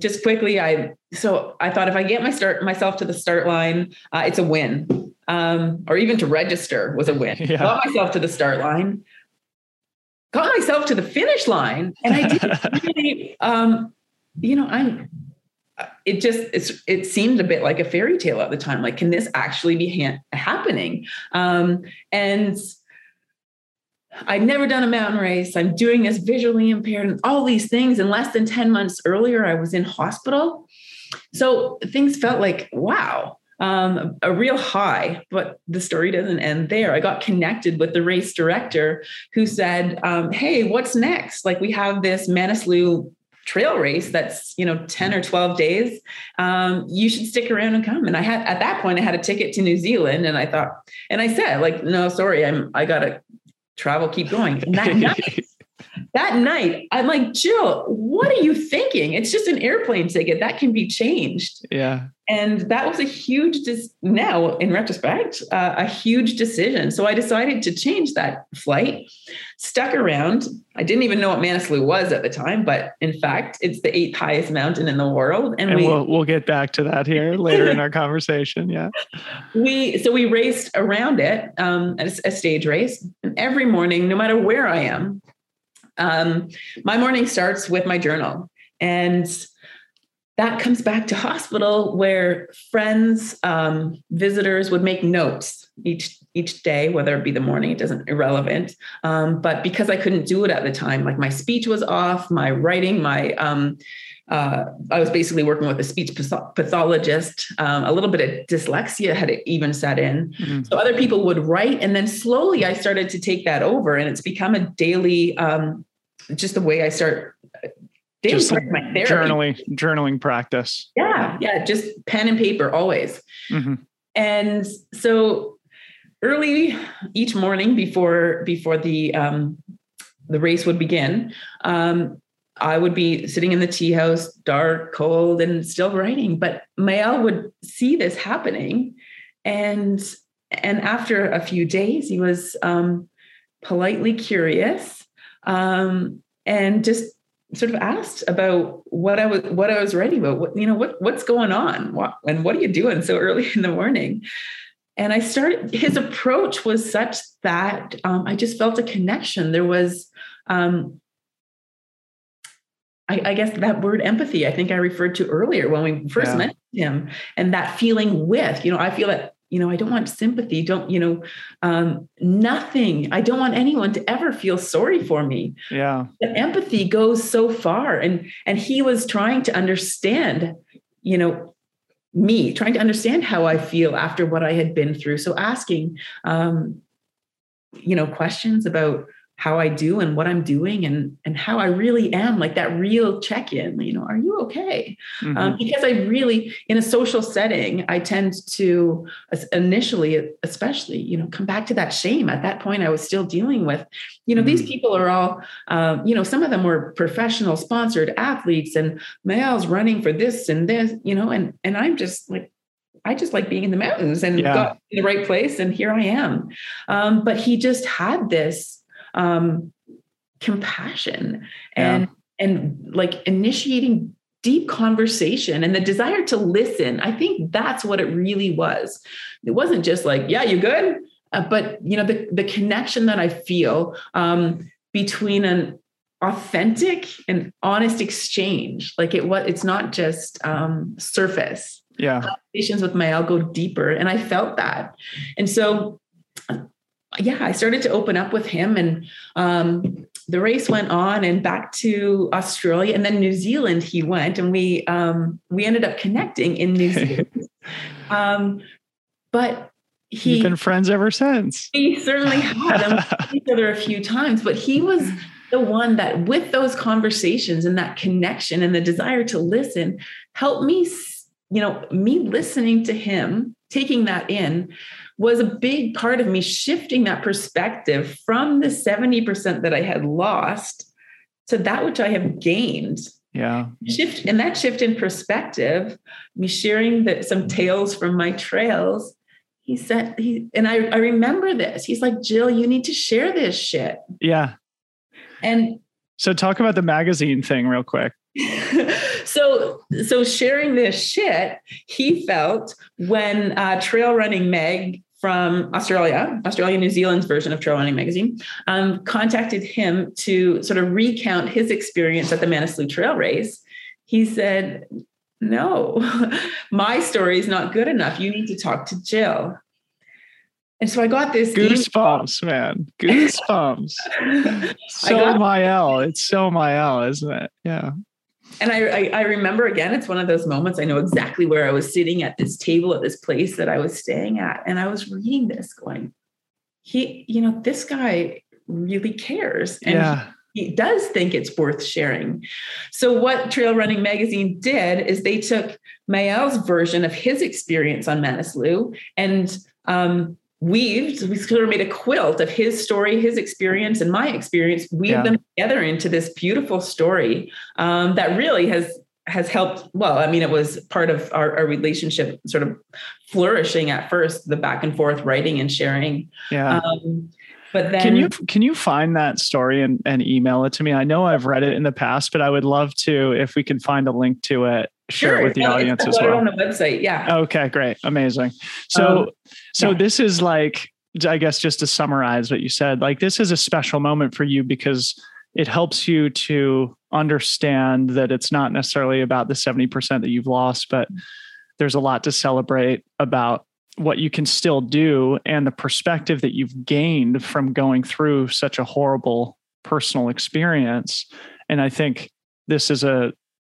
just quickly, I thought if I get myself to the start line, it's a win. Or even to register was a win. Yeah. Got myself to the start line, got myself to the finish line. And I didn't really, you know, it seemed a bit like a fairy tale at the time. Like, can this actually be happening? And I've never done a mountain race. I'm doing this visually impaired and all these things. And less than 10 months earlier, I was in hospital. So things felt like, wow, a real high, but the story doesn't end there. I got connected with the race director who said, hey, what's next? Like, we have this Manaslu trail race that's, you know, 10 or 12 days. You should stick around and come. And I had, at that point, I had a ticket to New Zealand, and I thought, and I said, like, no, sorry, I gotta travel, keep going. And that night, I'm like, Jill, what are you thinking? It's just an airplane ticket that can be changed. Yeah. And that was a huge, now in retrospect, a huge decision. So I decided to change that flight, stuck around. I didn't even know what Manaslu was at the time, but in fact, it's the 8th highest mountain in the world. And we'll get back to that here later in our conversation. Yeah. So we raced around it, a stage race, and every morning, no matter where I am, my morning starts with my journal, and that comes back to hospital where friends, visitors would make notes each day, whether it be the morning, it doesn't irrelevant. But because I couldn't do it at the time, like my speech was off, my writing, I was basically working with a speech pathologist. A little bit of dyslexia had even set in. Mm-hmm. So other people would write. And then slowly I started to take that over, and it's become a daily, just the way I start just like my journaling practice. Yeah. Yeah. Just pen and paper always. Mm-hmm. And so early each morning before the race would begin, I would be sitting in the tea house, dark, cold, and still writing, but Majell would see this happening. And after a few days, he was, politely curious, and just sort of asked about what I was writing about, what's going on, and what are you doing so early in the morning? And I started, his approach was such that I just felt a connection. There was, I guess that word empathy, I think I referred to earlier when we first met him, and that feeling with, you know, I feel that, you know, I don't want sympathy, nothing. I don't want anyone to ever feel sorry for me. Yeah. But empathy goes so far. And he was trying to understand, you know, me, trying to understand how I feel after what I had been through. So asking, you know, questions about how I do and what I'm doing and how I really am, like that real check-in, you know, are you okay? Mm-hmm. Because I really, in a social setting, I tend to initially, especially, you know, come back to that shame. At that point, I was still dealing with, you know, mm-hmm. These people are all, you know, some of them were professional sponsored athletes, and Majell's running for this and this, you know, and I'm just like, I just like being in the mountains and got in the right place. And here I am. But he just had this, compassion and like initiating deep conversation and the desire to listen. I think that's what it really was. It wasn't just like, yeah, you good. But you know, the connection that I feel, between an authentic and honest exchange, like it's not just, surface. Yeah. Conversations with Majell go deeper. And I felt that. And so yeah, I started to open up with him, and the race went on, and back to Australia and then New Zealand he went, and we ended up connecting in New Zealand. But he's been friends ever since. He certainly had them each other a few times, but he was the one that, with those conversations and that connection and the desire to listen, helped me, you know, me listening to him, taking that in, was a big part of me shifting that perspective from the 70% that I had lost to that which I have gained. Yeah. Shift, and that shift in perspective, me sharing that some tales from my trails, he said, I remember this. He's like, Jill, you need to share this shit. Yeah. And so talk about the magazine thing real quick. So sharing this shit, he felt, when Trail Running Mag from Australia, New Zealand's version of Trail Running Magazine, contacted him to sort of recount his experience at the Manaslu Trail Race. He said, no, my story is not good enough. You need to talk to Jill. And so I got this goosebumps, man. Goosebumps. So Majell. It's so Majell, isn't it? Yeah. And I remember, again, it's one of those moments. I know exactly where I was sitting at this table at this place that I was staying at. And I was reading this going, this guy really cares. And yeah. He does think it's worth sharing. So what Trail Running Magazine did is they took Majell's version of his experience on Manaslu and we sort of made a quilt of his story, his experience, and my experience, weave them together into this beautiful story that really has helped. Well, I mean, it was part of our relationship sort of flourishing at first, the back and forth writing and sharing. Yeah. But then can you find that story and email it to me? I know I've read it in the past, but I would love to, if we can find a link to it, share it with the audience as well. On the website. Yeah. Okay, great. Amazing. So this is like, I guess, just to summarize what you said, like, this is a special moment for you because it helps you to understand that it's not necessarily about the 70% that you've lost, but there's a lot to celebrate about what you can still do and the perspective that you've gained from going through such a horrible personal experience. And I think this is a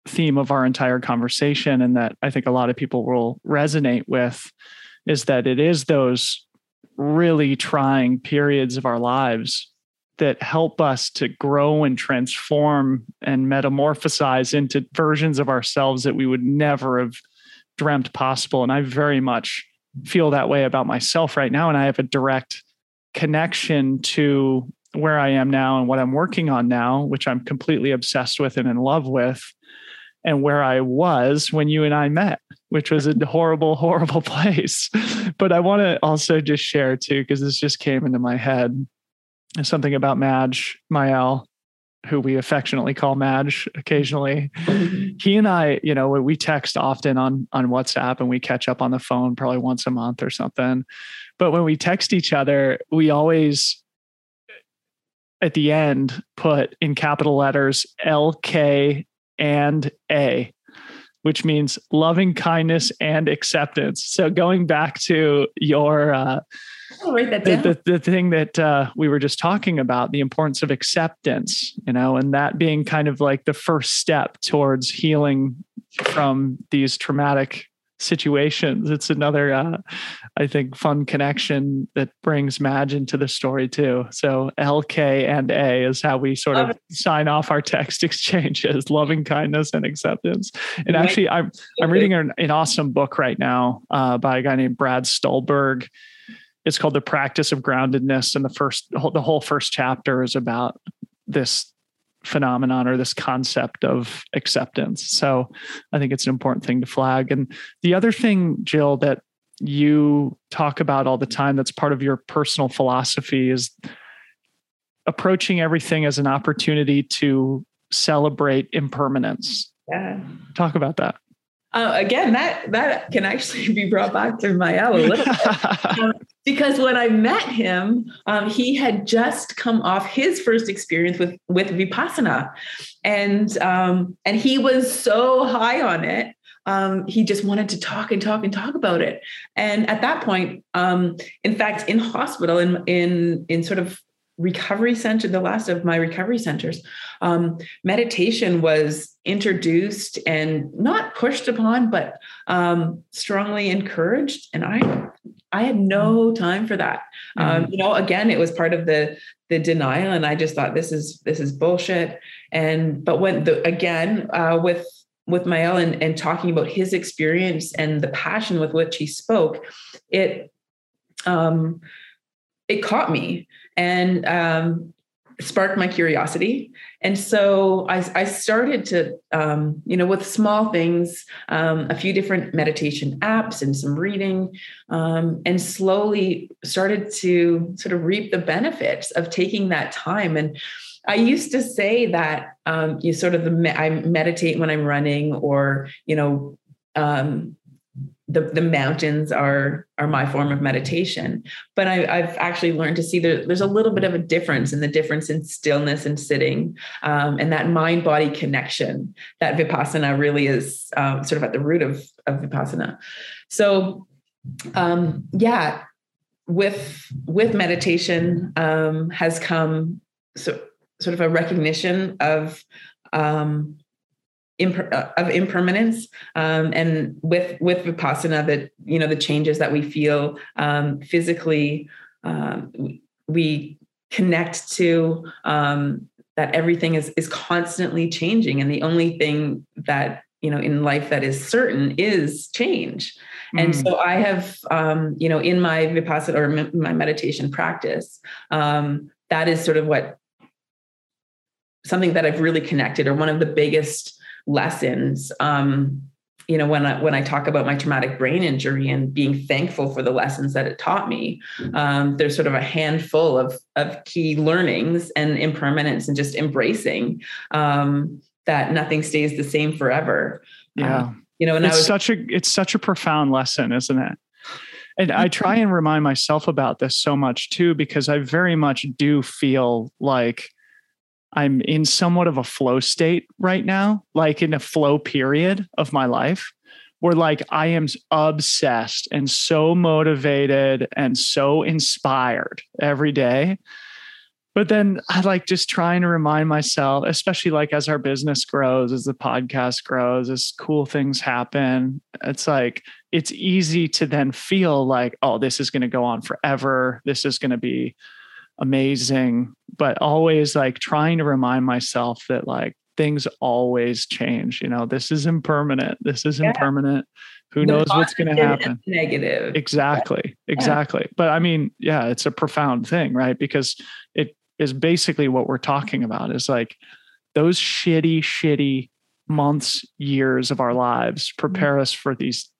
theme of our entire conversation, and that I think a lot of people will resonate with, is that it is those really trying periods of our lives that help us to grow and transform and metamorphosize into versions of ourselves that we would never have dreamt possible. And I very much feel that way about myself right now. And I have a direct connection to where I am now and what I'm working on now, which I'm completely obsessed with and in love with, and where I was when you and I met, which was a horrible, horrible place. But I want to also just share too, because this just came into my head, something about Majell, who we affectionately call Maj occasionally. He and I, we text often on WhatsApp, and we catch up on the phone probably once a month or something. But when we text each other, we always at the end put in capital letters LK and A, which means loving kindness and acceptance. So going back to your the thing that we were just talking about, the importance of acceptance, and that being kind of like the first step towards healing from these traumatic situations. It's another, I think, fun connection that brings Maj into the story too. So LK and A is how we sort of sign off our text exchanges: loving kindness and acceptance. And actually, I'm reading an awesome book right now by a guy named Brad Stolberg. It's called The Practice of Groundedness, and the whole first chapter is about this phenomenon or this concept of acceptance. So I think it's an important thing to flag. And the other thing, Jill, that you talk about all the time that's part of your personal philosophy is approaching everything as an opportunity to celebrate impermanence. Yeah. Talk about that. Again, that can actually be brought back to Majell a little bit. Because when I met him, he had just come off his first experience with Vipassana. And he was so high on it He just wanted to talk about it. And at that point, in fact, in hospital, in sort of recovery center, the last of my recovery centers, meditation was introduced and not pushed upon, but strongly encouraged. And I had no time for that. Again, it was part of the denial. And I just thought, this is bullshit. But when with Majell and talking about his experience and the passion with which he spoke, it caught me and sparked my curiosity. And so I started to, with small things, a few different meditation apps and some reading, and slowly started to sort of reap the benefits of taking that time. And I used to say that I meditate when I'm running, or the mountains are my form of meditation. But I've actually learned to see there's a little bit of a difference in stillness and sitting, and that mind-body connection that Vipassana really is sort of at the root of Vipassana. So with meditation has come sort of a recognition of impermanence, and with Vipassana, that the changes that we feel physically, we connect to that everything is constantly changing, and the only thing that in life that is certain is change. And so I have in my Vipassana or my meditation practice, that is sort of something that I've really connected, or one of the biggest lessons, when I talk about my traumatic brain injury and being thankful for the lessons that it taught me, there's sort of a handful of key learnings and impermanence and just embracing, that nothing stays the same forever. Yeah. And it's such a profound lesson, isn't it? And I try and remind myself about this so much too, because I very much do feel like I'm in somewhat of a flow state right now, like in a flow period of my life where like I am obsessed and so motivated and so inspired every day. But then I like just trying to remind myself, especially like as our business grows, as the podcast grows, as cool things happen, it's like, it's easy to then feel like, oh, this is going to go on forever. This is going to be amazing, but always like trying to remind myself that like things always change. This is impermanent. Who knows what's going to happen? Negative. Exactly. Yeah. But I mean, yeah, it's a profound thing, right? Because it is basically what we're talking about is like those shitty months, years of our lives prepare us for these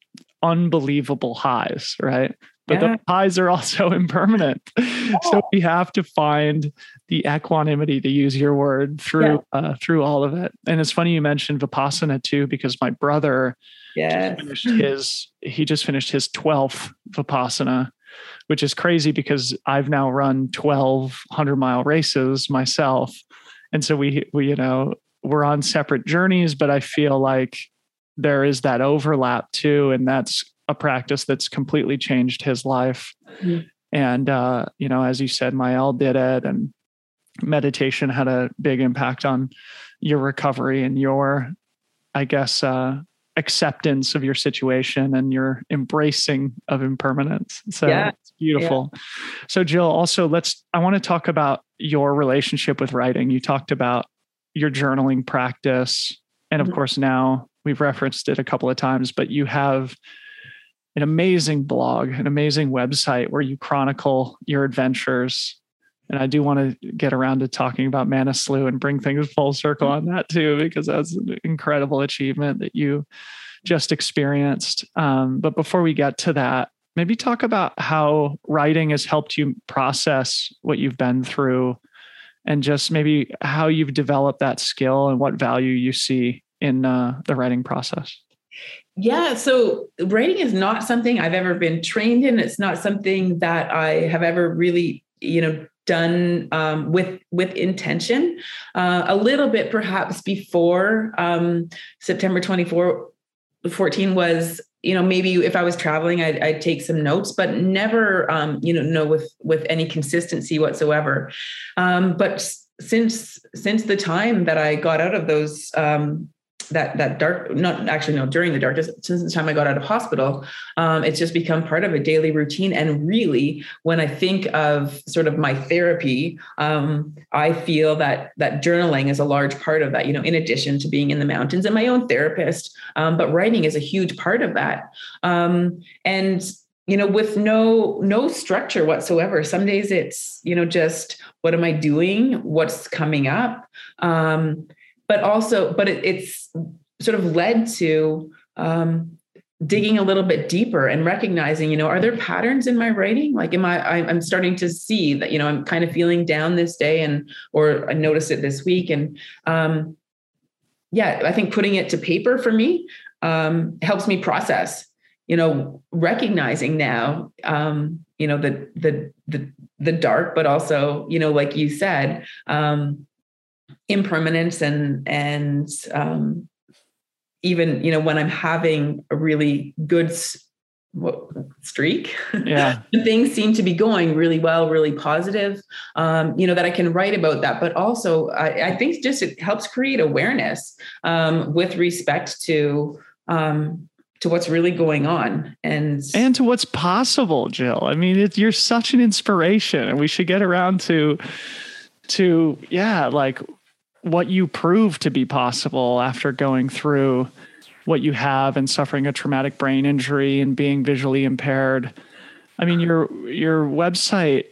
unbelievable highs, right? But the highs are also impermanent. Yeah. So we have to find the equanimity, to use your word, through all of it. And it's funny you mentioned Vipassana too, because my brother, he just finished his 12th Vipassana, which is crazy because I've now run 12 100-mile races myself. And so we we're on separate journeys, but I feel like there is that overlap too. And that's a practice that's completely changed his life. Mm-hmm. And, as you said, Majell did it, and meditation had a big impact on your recovery and your, I guess, acceptance of your situation and your embracing of impermanence. So it's beautiful. Yeah. So Jill, also I want to talk about your relationship with writing. You talked about your journaling practice. And of course, now we've referenced it a couple of times, but you have an amazing blog, an amazing website where you chronicle your adventures. And I do want to get around to talking about Manaslu and bring things full circle on that too, because that's an incredible achievement that you just experienced. But before we get to that, maybe talk about how writing has helped you process what you've been through, and just maybe how you've developed that skill and what value you see in the writing process. Yeah. So writing is not something I've ever been trained in. It's not something that I have ever really, done with intention. A little bit perhaps before September 24, 14 was, you know, maybe if I was traveling, I'd take some notes, but never, with any consistency whatsoever. But since the time that I got out of those, during the darkness, since the time I got out of hospital, it's just become part of a daily routine. And really, when I think of sort of my therapy, I feel that journaling is a large part of that, you know, in addition to being in the mountains and my own therapist. But writing is a huge part of that. And with no structure whatsoever. Some days it's, just what am I doing? What's coming up? But it's sort of led to digging a little bit deeper and recognizing, are there patterns in my writing? Like, I'm starting to see that, I'm kind of feeling down this day or I noticed it this week. And I think putting it to paper for me helps me process, recognizing now, the dark, but also, like you said, impermanence and even, when I'm having a really good streak, yeah. Things seem to be going really well, really positive, that I can write about that. But also I think just it helps create awareness, with respect to what's really going on and to what's possible, Jill. I mean, you're such an inspiration, and we should get around to what you prove to be possible after going through what you have and suffering a traumatic brain injury and being visually impaired. I mean, your website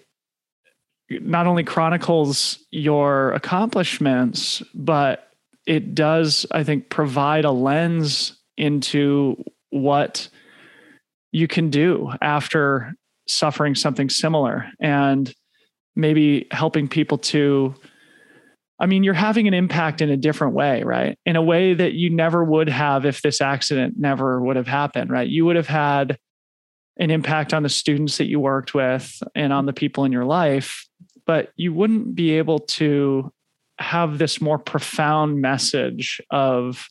not only chronicles your accomplishments, but it does, I think, provide a lens into what you can do after suffering something similar, and maybe helping people to, you're having an impact in a different way, right? In a way that you never would have if this accident never would have happened, right? You would have had an impact on the students that you worked with and on the people in your life, but you wouldn't be able to have this more profound message of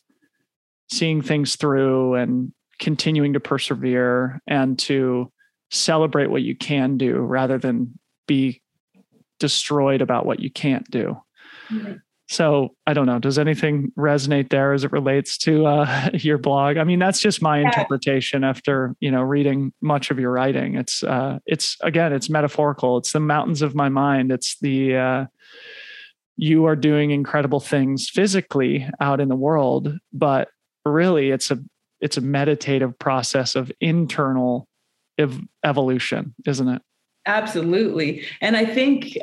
seeing things through and continuing to persevere and to celebrate what you can do rather than be destroyed about what you can't do. Mm-hmm. So I don't know. Does anything resonate there as it relates to your blog? I mean, that's just my interpretation after, reading much of your writing. It's metaphorical. It's the mountains of my mind. It's the, you are doing incredible things physically out in the world, but really it's a meditative process of internal evolution, isn't it? Absolutely. And I think,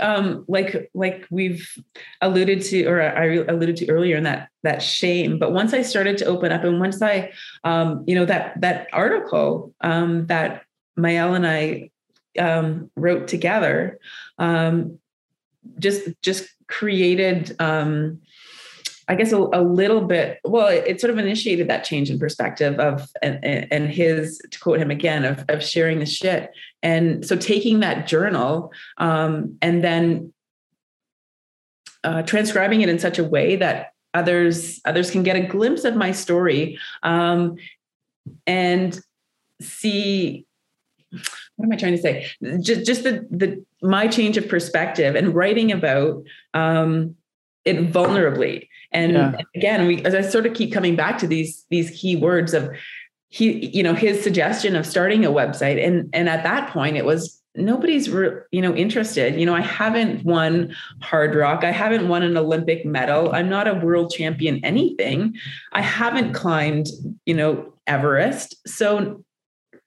like we've alluded to, or I alluded to earlier in that shame, but once I started to open up and once I, that article, that Majell and I, wrote together, just created, I guess a little bit, well, it sort of initiated that change in perspective of, and his, to quote him again, of sharing the shit. And so taking that journal, and then, transcribing it in such a way that others can get a glimpse of my story, and see, what am I trying to say? Just my change of perspective and writing about, it vulnerably. And again, as I sort of keep coming back to these key words of his suggestion of starting a website. And at that point it was, nobody's, interested, I haven't won hard rock. I haven't won an Olympic medal. I'm not a world champion, anything. I haven't climbed, Everest. So,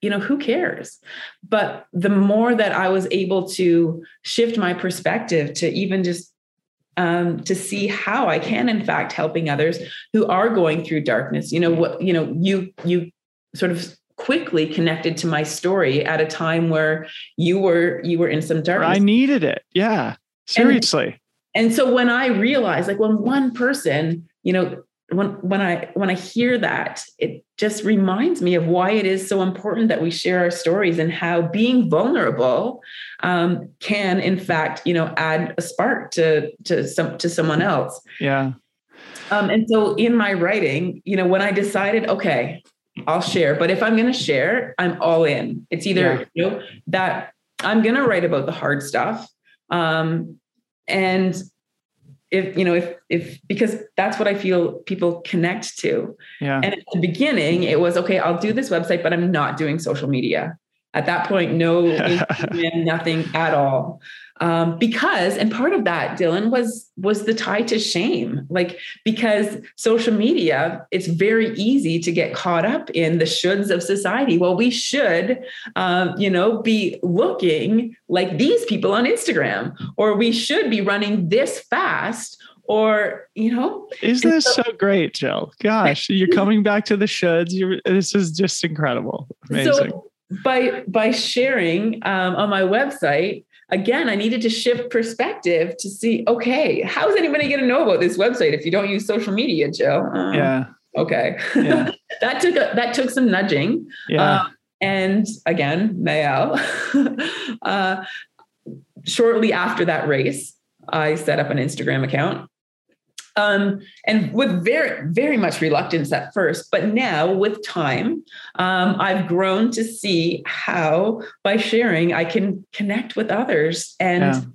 who cares? But the more that I was able to shift my perspective to even just to see how I can, in fact, helping others who are going through darkness, you sort of quickly connected to my story at a time where you were in some darkness. I needed it. Yeah, seriously. And so when I realized, like when one person, when I hear that, it just reminds me of why it is so important that we share our stories and how being vulnerable can, in fact, add a spark to someone else. Yeah. And so in my writing, when I decided, okay, I'll share. But if I'm going to share, I'm all in. It's either, you know, that I'm going to write about the hard stuff. And if, you know, if, because that's what I feel people connect to. Yeah. And at the beginning it was, okay, I'll do this website, but I'm not doing social media. At that point, no, nothing at all. Because, and part of that, Dylan, was the tie to shame. Like, because social media, it's very easy to get caught up in the shoulds of society. Well, we should, you know, be looking like these people on Instagram, or we should be running this fast, or, you know. Isn't this so great, Jill? Gosh, you're coming back to the shoulds. This is just incredible. Amazing. So, by sharing on my website, again, I needed to shift perspective to see, okay, how is anybody going to know about this website if you don't use social media, Jill? Okay. Yeah. that took some nudging. Yeah. And again, Majell. Shortly after that race, I set up an Instagram account. And with very, very much reluctance at first, but now with time, I've grown to see how by sharing, I can connect with others and,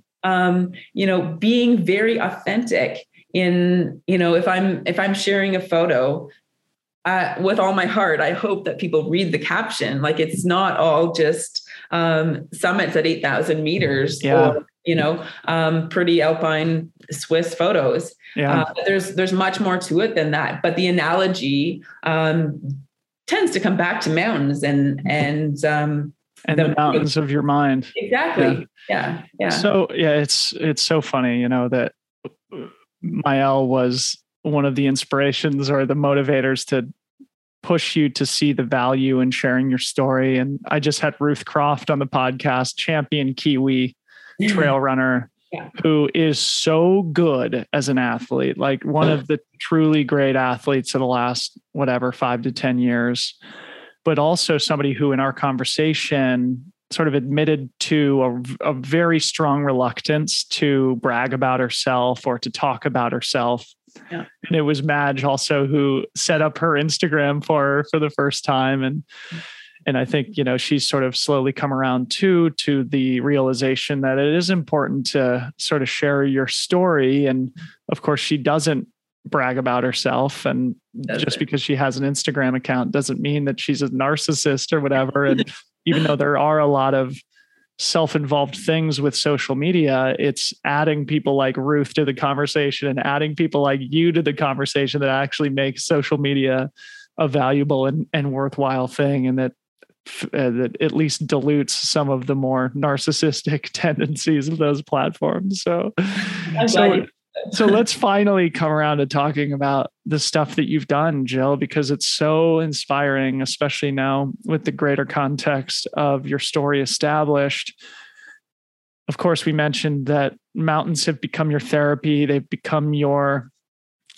you know, being very authentic in, you know, if I'm sharing a photo, with all my heart, I hope that people read the caption. Like, it's not all just, summits at 8,000 meters or, you know, pretty alpine Swiss photos. Yeah. There's much more to it than that, but the analogy, tends to come back to mountains and the mountains of your mind. Exactly. Yeah. So it's so funny, you know, that Majell was one of the inspirations or the motivators to push you to see the value in sharing your story. And I just had Ruth Croft on the podcast, champion Kiwi trail runner, who is so good as an athlete, like one of the truly great athletes of the last, whatever, 5 to 10 years, but also somebody who in our conversation sort of admitted to a very strong reluctance to brag about herself or to talk about herself. Yeah. And it was Madge also who set up her Instagram for her for the first time. And I think, you know, she's sort of slowly come around to the realization that it is important to sort of share your story. And of course, she doesn't brag about herself. And just because she has an Instagram account doesn't mean that she's a narcissist or whatever. And even though there are a lot of self-involved things with social media, it's adding people like Ruth to the conversation and adding people like you to the conversation that actually makes social media a valuable and worthwhile thing. And that at least dilutes some of the more narcissistic tendencies of those platforms. So let's finally come around to talking about the stuff that you've done, Jill, because it's so inspiring, especially now with the greater context of your story established. Of course, we mentioned that mountains have become your therapy. They've become your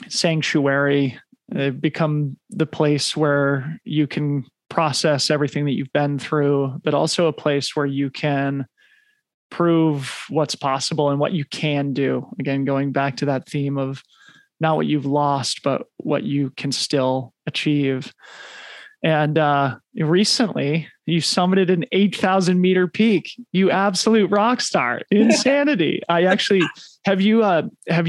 sanctuary. They've become the place where you can process everything that you've been through, but also a place where you can prove what's possible and what you can do. Again, going back to that theme of not what you've lost, but what you can still achieve. And recently, you summited an 8,000 meter peak. You absolute rock star! Insanity. I actually have you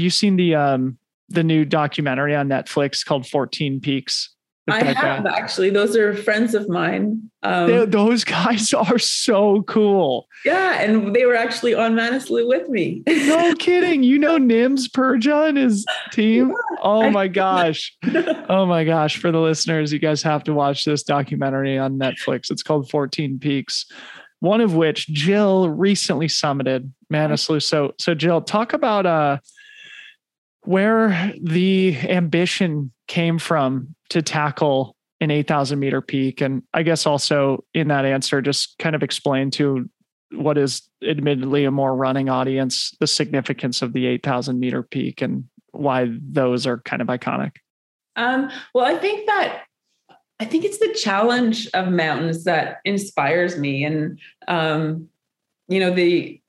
seen the new documentary on Netflix called 14 Peaks? I have, actually. Those are friends of mine. Those guys are so cool. Yeah. And they were actually on Manaslu with me. No kidding. You know, Nims Purja and his team. Yeah, oh my gosh. Oh my gosh. For the listeners, you guys have to watch this documentary on Netflix. It's called 14 Peaks, one of which Jill recently summited Manaslu. So Jill, talk about, where the ambition came from to tackle an 8,000 meter peak. And I guess also in that answer, just kind of explain to what is admittedly a more running audience, the significance of the 8,000 meter peak and why those are kind of iconic. Well, I think it's the challenge of mountains that inspires me. And, you know, the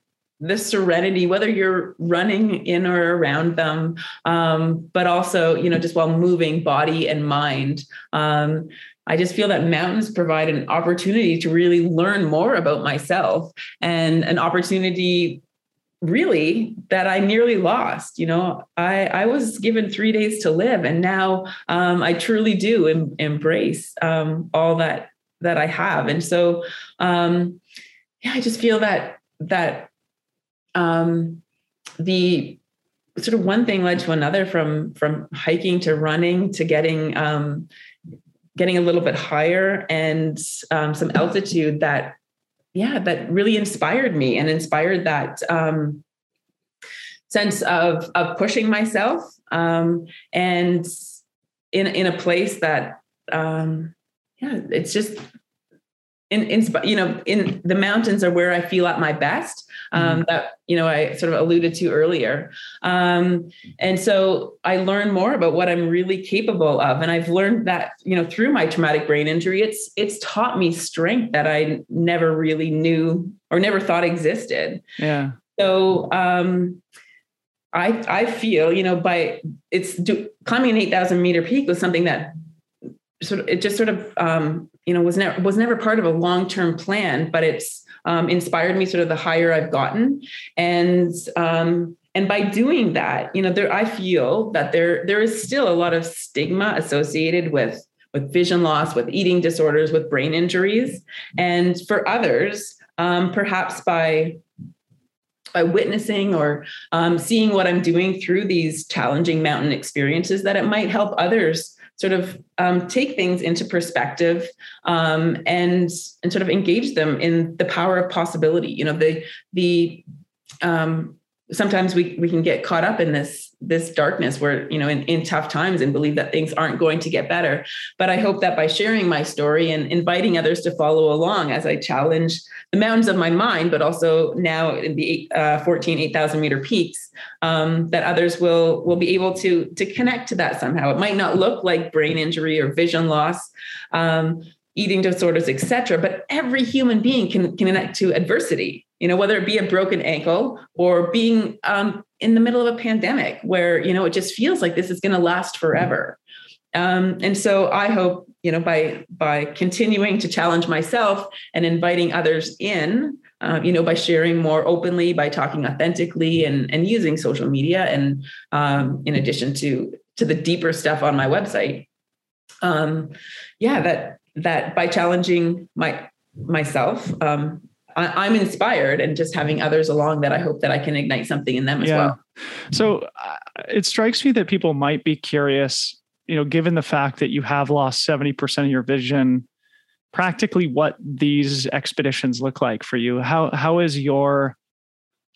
serenity, whether you're running in or around them, but also, you know, just while moving body and mind, I just feel that mountains provide an opportunity to really learn more about myself, and an opportunity really that I nearly lost. You know, I was given 3 days to live, and now I truly do embrace all that I have. And so, I just feel that the sort of one thing led to another, from hiking to running to getting a little bit higher and some altitude that really inspired me and inspired that sense of pushing myself and in a place that, it's just in the mountains are where I feel at my best, that, I sort of alluded to earlier. And so I learned more about what I'm really capable of. And I've learned that, through my traumatic brain injury, it's taught me strength that I never really knew or never thought existed. Yeah. So, I feel, climbing an 8,000 meter peak was something that was never part of a long-term plan, but it's inspired me sort of the higher I've gotten. And by doing that, I feel that there is still a lot of stigma associated with vision loss, with eating disorders, with brain injuries. And for others, perhaps by witnessing or seeing what I'm doing through these challenging mountain experiences, that it might help others sort of take things into perspective and sort of engage them in the power of possibility. Sometimes we can get caught up in this darkness where, in tough times, and believe that things aren't going to get better. But I hope that by sharing my story and inviting others to follow along as I challenge the mountains of my mind, but also now in the 8,000 meter peaks, that others will be able to connect to that somehow. It might not look like brain injury or vision loss, eating disorders, et cetera, but every human being can connect to adversity, whether it be a broken ankle or being in the middle of a pandemic where, it just feels like this is going to last forever. And so I hope, by continuing to challenge myself and inviting others in, by sharing more openly, by talking authentically and using social media. And in addition to the deeper stuff on my website, that by challenging myself, I'm inspired, and just having others along that I hope that I can ignite something in them as well. So it strikes me that people might be curious, given the fact that you have lost 70% of your vision, practically what these expeditions look like for you. How is your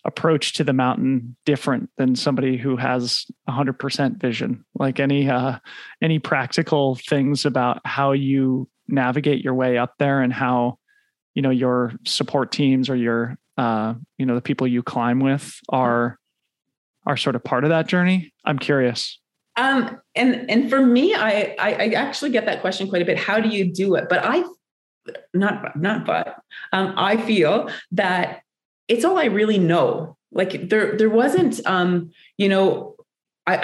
approach to the mountain different than somebody who has 100% vision? Like any practical things about how you navigate your way up there, and how, your support teams or your, the people you climb with are sort of part of that journey? I'm curious. And for me, I actually get that question quite a bit. How do you do it? But I feel that it's all I really know. Like there wasn't, I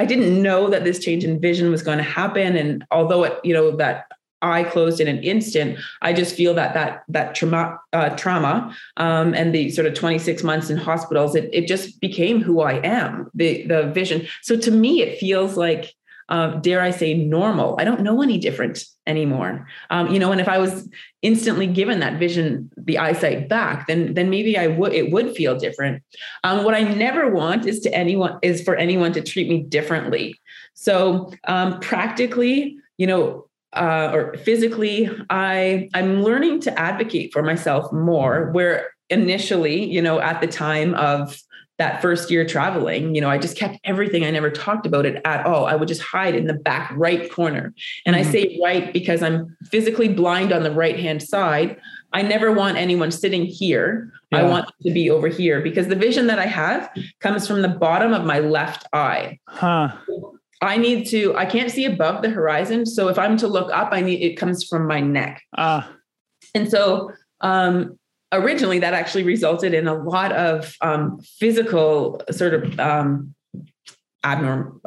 didn't know that this change in vision was going to happen. And although it, that eye closed in an instant, I just feel that trauma, and the sort of 26 months in hospitals, it just became who I am, the vision. So to me, it feels like, dare I say, normal. I don't know any different anymore. And if I was instantly given that vision, the eyesight back, then maybe it would feel different. What I never want is for anyone to treat me differently. So, practically, or physically, I'm learning to advocate for myself more, where initially, at the time of that first year traveling, I just kept everything. I never talked about it at all. I would just hide in the back right corner. And I say right because I'm physically blind on the right-hand side. I never want anyone sitting here. Yeah. I want to be over here, because the vision that I have comes from the bottom of my left eye. Huh. I can't see above the horizon. So if I'm to look up, it comes from my neck. And so, originally, that actually resulted in a lot of physical sort of abnormal,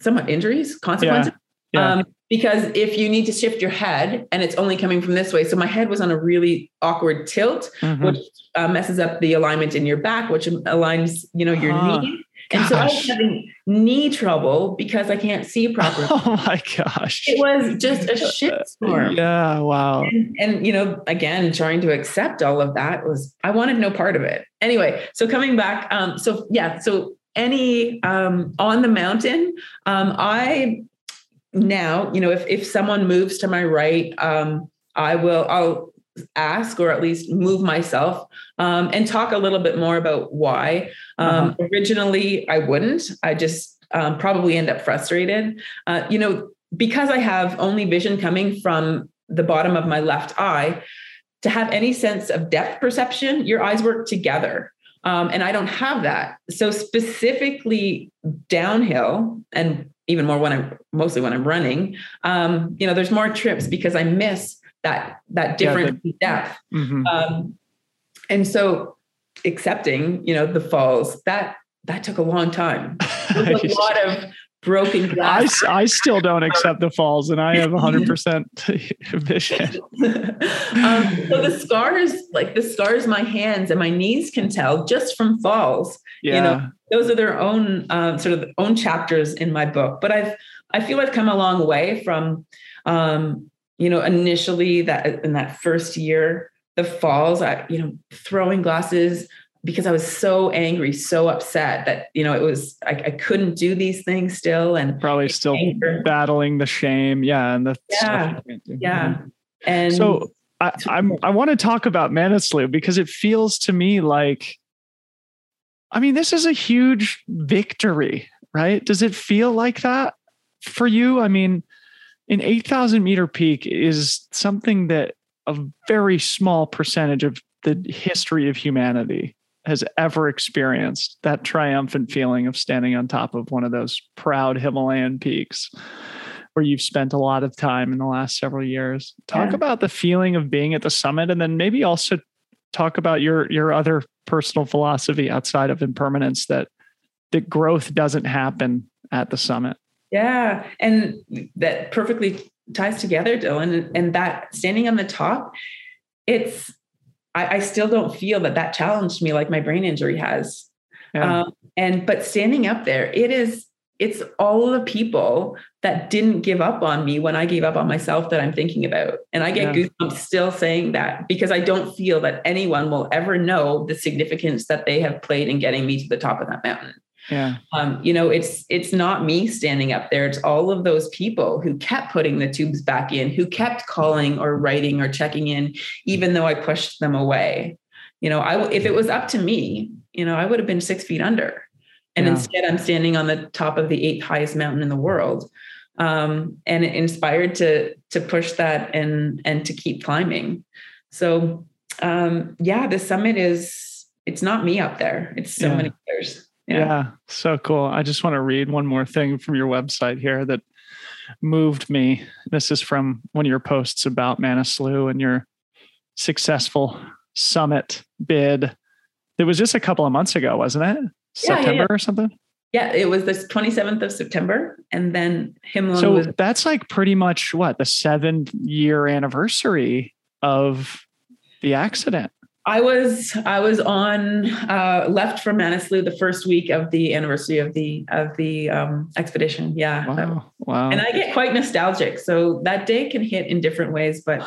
somewhat injuries, consequences. Yeah. Because if you need to shift your head and it's only coming from this way. So my head was on a really awkward tilt, which messes up the alignment in your back, which aligns, you know, your knee. And so I was having knee trouble because I can't see properly. Oh my gosh. It was just a shit storm. Yeah. Wow. And, you know, again, trying to accept all of that was, I wanted no part of it. Anyway. So coming back. So any, on the mountain, now, you know, if someone moves to my right, I'll ask, or at least move myself, and talk a little bit more about why. Originally I wouldn't, I just, probably end up frustrated, you know, because I have only vision coming from the bottom of my left eye. To have any sense of depth perception, your eyes work together. And I don't have that. So specifically downhill, and even more when I'm running, you know, there's more trips because I miss that different depth. Mm-hmm. And so accepting, you know, the falls, that took a long time. It was a lot of broken glass. I still don't accept the falls, and I have 100% vision. So the scars my hands and my knees can tell just from falls, you know, those are their own, sort of chapters in my book. But I feel I've come a long way from, you know, initially in that first year, the falls, throwing glasses, because I was so angry, so upset that, you know, it was, I couldn't do these things still. And probably still anger. Battling the shame. Yeah. And the stuff you can't do. Yeah. And so I want to talk about Manaslu, because it feels to me like, I mean, this is a huge victory, right? Does it feel like that for you? I mean, an 8,000 meter peak is something that a very small percentage of the history of humanity has ever experienced, that triumphant feeling of standing on top of one of those proud Himalayan peaks where you've spent a lot of time in the last several years. Talk about the feeling of being at the summit, and then maybe also talk about your other personal philosophy outside of impermanence, that growth doesn't happen at the summit. Yeah. And that perfectly ties together, Dylan, and that standing on the top, it's, I still don't feel that challenged me like my brain injury has. Yeah. But standing up there, it's all the people that didn't give up on me when I gave up on myself that I'm thinking about. And I get goosebumps still saying that, because I don't feel that anyone will ever know the significance that they have played in getting me to the top of that mountain. Yeah. You know, it's not me standing up there. It's all of those people who kept putting the tubes back in, who kept calling or writing or checking in, even though I pushed them away. You know, if it was up to me, you know, I would have been 6 feet under, and instead I'm standing on the top of the 8th highest mountain in the world. And inspired to push that and to keep climbing. So, the summit it's not me up there. It's so many others. Yeah. So cool. I just want to read one more thing from your website here that moved me. This is from one of your posts about Manaslu and your successful summit bid. It was just a couple of months ago, wasn't it? September or something? Yeah, it was this 27th of September. And then Himalaya. So that's like pretty much the 7-year anniversary of the accident. I was on left for Manaslu the first week of the anniversary of the expedition. Yeah. Wow. And I get quite nostalgic, so that day can hit in different ways. But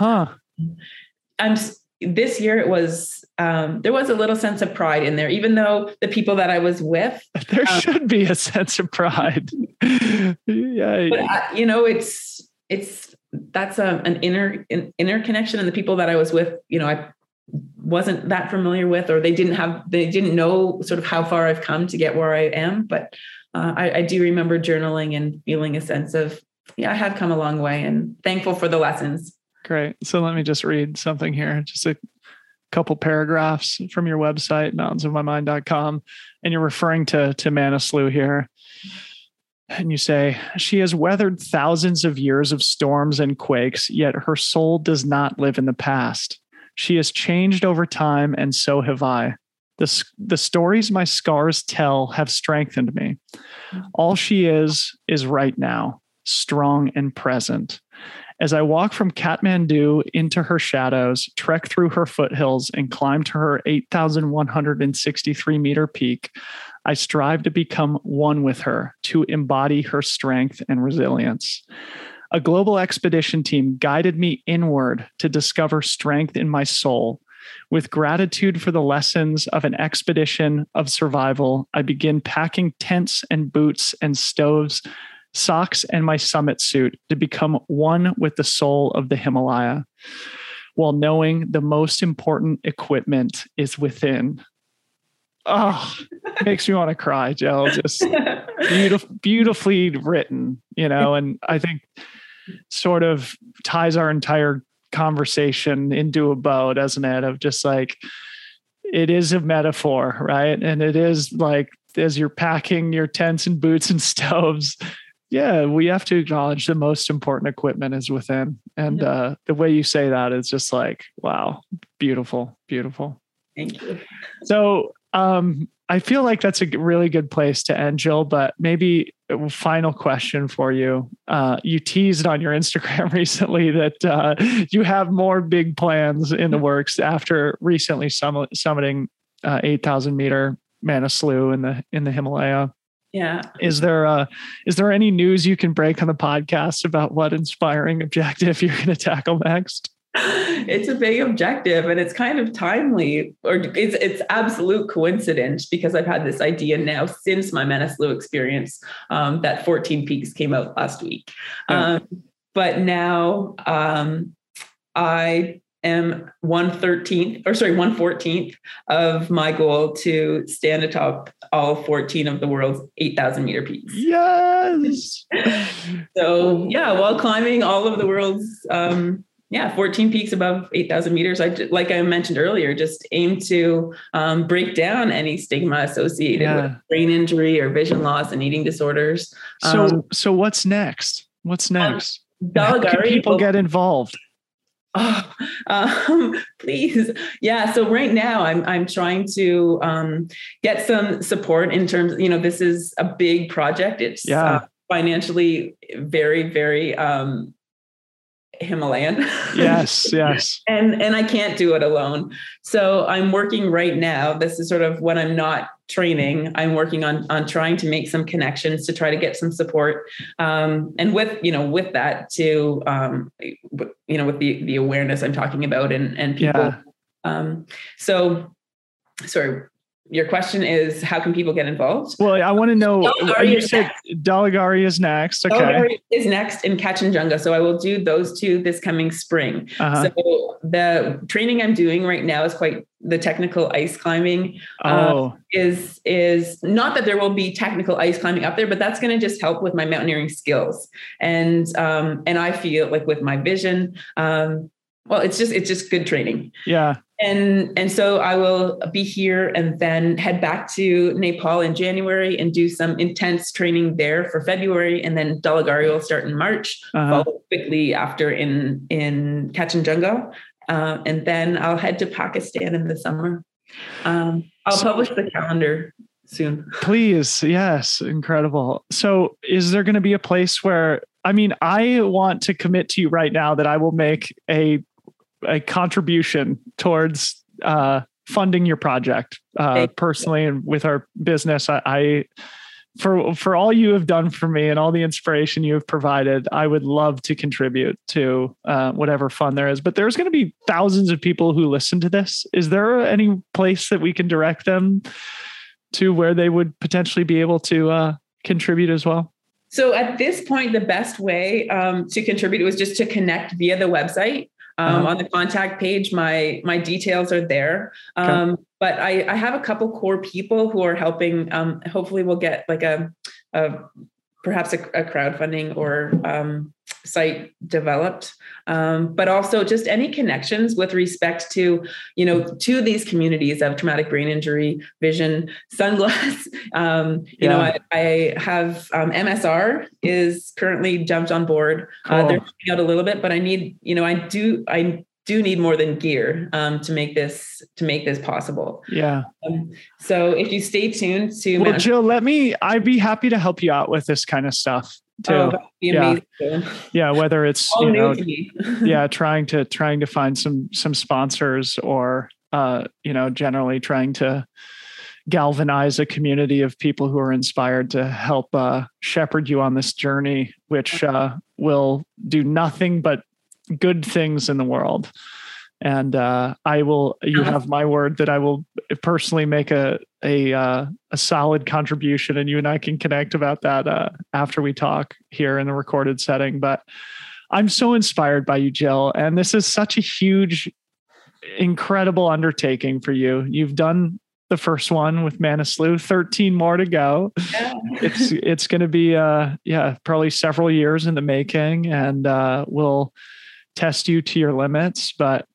this year it was there was a little sense of pride in there, even though the people that I was with. There should be a sense of pride. But you know, it's that's an inner connection, and the people that I was with, you know, I wasn't that familiar with, or they didn't know sort of how far I've come to get where I am. But I do remember journaling and feeling a sense of, I have come a long way and thankful for the lessons. Great. So let me just read something here. Just a couple paragraphs from your website, mountainsofmymind.com. And you're referring to Manaslu here. And you say, she has weathered thousands of years of storms and quakes, yet her soul does not live in the past. She has changed over time, and so have I. The stories my scars tell have strengthened me. All she is right now. strong, and present. As I walk from Kathmandu into her shadows, trek through her foothills, and climb to her 8,163-meter peak, I strive to become one with her, to embody her strength and resilience. A global expedition team guided me inward to discover strength in my soul. With gratitude for the lessons of an expedition of survival, I begin packing tents and boots and stoves, socks, and my summit suit to become one with the soul of the Himalaya, while knowing the most important equipment is within. Oh, makes me want to cry, Jill. Just beautifully written, you know, and I think sort of ties our entire conversation into a bow, doesn't it? Of just like, it is a metaphor, right? And it is like, as you're packing your tents and boots and stoves, yeah, we have to acknowledge the most important equipment is within. And the way you say that is just like, wow, beautiful, beautiful. Thank you. So I feel like that's a really good place to end, Jill, but maybe a final question for you. You teased on your Instagram recently that you have more big plans in the works after recently summiting 8,000-meter Manaslu in the Himalaya. Yeah. Is there any news you can break on the podcast about what inspiring objective you're going to tackle next? It's a big objective, and it's kind of timely, or it's absolute coincidence, because I've had this idea now since my Manaslu experience, that 14 Peaks came out last week. Yeah. But now I am 1/14th of my goal to stand atop all 14 of the world's 8,000-meter peaks. Yes. So yeah, while climbing all of the world's 14 peaks above 8,000 meters, like I mentioned earlier, just aim to break down any stigma associated with brain injury or vision loss and eating disorders. So what's next? How can people get involved? Oh, please. Yeah. So right now I'm trying to get some support in terms of, this is a big project. It's financially very, very Himalayan. Yes. Yes. And I can't do it alone. So I'm working right now. This is sort of when I'm not training, I'm working on trying to make some connections to try to get some support. And with that too, with the awareness I'm talking about and people. Yeah. So sorry, your question is, how can people get involved? Well, I want to know, you said Dhaulagiri is next. Okay. Dhaulagiri is next in Kangchenjunga. So I will do those two this coming spring. Uh-huh. So the training I'm doing right now is the technical ice climbing is not that there will be technical ice climbing up there, but that's going to just help with my mountaineering skills. And I feel like with my vision, it's just good training. Yeah. And so I will be here and then head back to Nepal in January and do some intense training there for February. And then Dhaulagiri will start in March, followed quickly after in Kangchenjunga. And then I'll head to Pakistan in the summer. I'll publish the calendar soon. Please. Yes. Incredible. So is there going to be a place where, I want to commit to you right now that I will make a contribution towards funding your project personally and with our business. I for all you have done for me and all the inspiration you have provided, I would love to contribute to whatever fund there is. But there's going to be thousands of people who listen to this. Is there any place that we can direct them to where they would potentially be able to contribute as well? So at this point, the best way to contribute was just to connect via the website. On the contact page, my details are there. But I have a couple core people who are helping. Hopefully we'll get like perhaps a crowdfunding or site developed. But also just any connections with respect to, to these communities of traumatic brain injury, vision, sunglass. I have MSR is currently jumped on board. Cool. They're coming out a little bit, but I need, I do need more than gear to make this possible. Yeah. So if you stay tuned to Jill, I'd be happy to help you out with this kind of stuff. too. Oh, that'd be amazing. Yeah. Yeah, whether it's all you know, yeah, trying to find some sponsors or you know, generally trying to galvanize a community of people who are inspired to help shepherd you on this journey, which will do nothing but good things in the world. And I will, you have my word that I will personally make a solid contribution, and you and I can connect about that after we talk here in the recorded setting. But I'm so inspired by you, Jill. And this is such a huge, incredible undertaking for you. You've done the first one with Manaslu, 13 more to go. Yeah. It's going to be, yeah, probably several years in the making, and we'll test you to your limits, but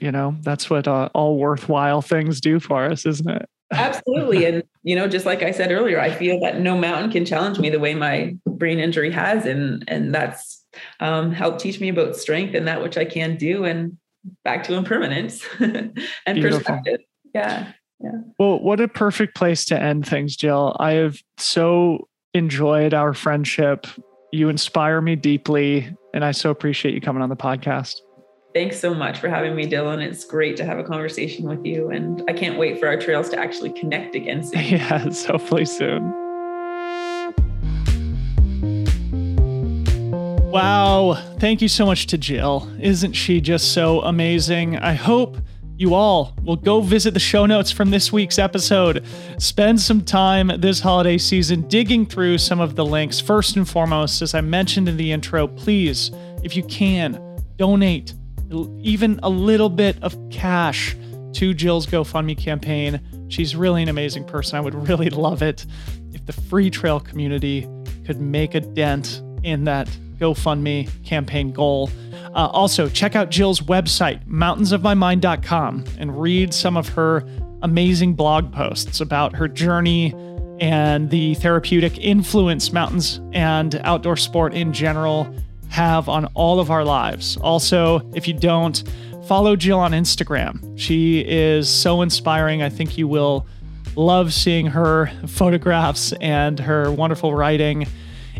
you know, that's what all worthwhile things do for us, isn't it? Absolutely. And, you know, just like I said earlier, I feel that no mountain can challenge me the way my brain injury has. And that's helped teach me about strength and that which I can do, and back to impermanence and Beautiful. Perspective. Yeah. Yeah. Well, what a perfect place to end things, Jill. I have so enjoyed our friendship. You inspire me deeply, and I so appreciate you coming on the podcast. Thanks so much for having me, Dylan. It's great to have a conversation with you, and I can't wait for our trails to actually connect again soon. Yes, hopefully soon. Wow. Thank you so much to Jill. Isn't she just so amazing? I hope you all will go visit the show notes from this week's episode. Spend some time this holiday season digging through some of the links. First and foremost, as I mentioned in the intro, please, if you can, donate even a little bit of cash to Jill's GoFundMe campaign. She's really an amazing person. I would really love it if the free trail community could make a dent in that GoFundMe campaign goal. Also, check out Jill's website, mountainsofmymind.com, and read some of her amazing blog posts about her journey and the therapeutic influence mountains and outdoor sport in general have on all of our lives. Also, if you don't, follow Jill on Instagram. She is so inspiring. I think you will love seeing her photographs and her wonderful writing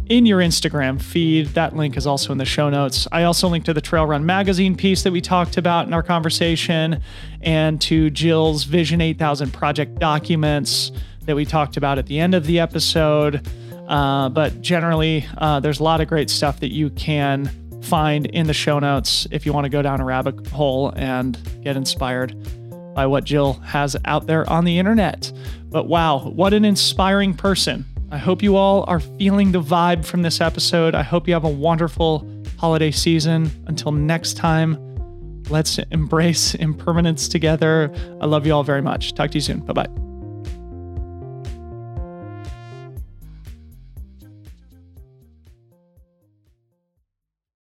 in your Instagram feed. That link is also in the show notes. I also linked to the Trail Run Magazine piece that we talked about in our conversation, and to Jill's Vision 8000 project documents that we talked about at the end of the episode. But generally, there's a lot of great stuff that you can find in the show notes if you want to go down a rabbit hole and get inspired by what Jill has out there on the internet. But wow, what an inspiring person. I hope you all are feeling the vibe from this episode. I hope you have a wonderful holiday season. Until next time, let's embrace impermanence together. I love you all very much. Talk to you soon. Bye-bye.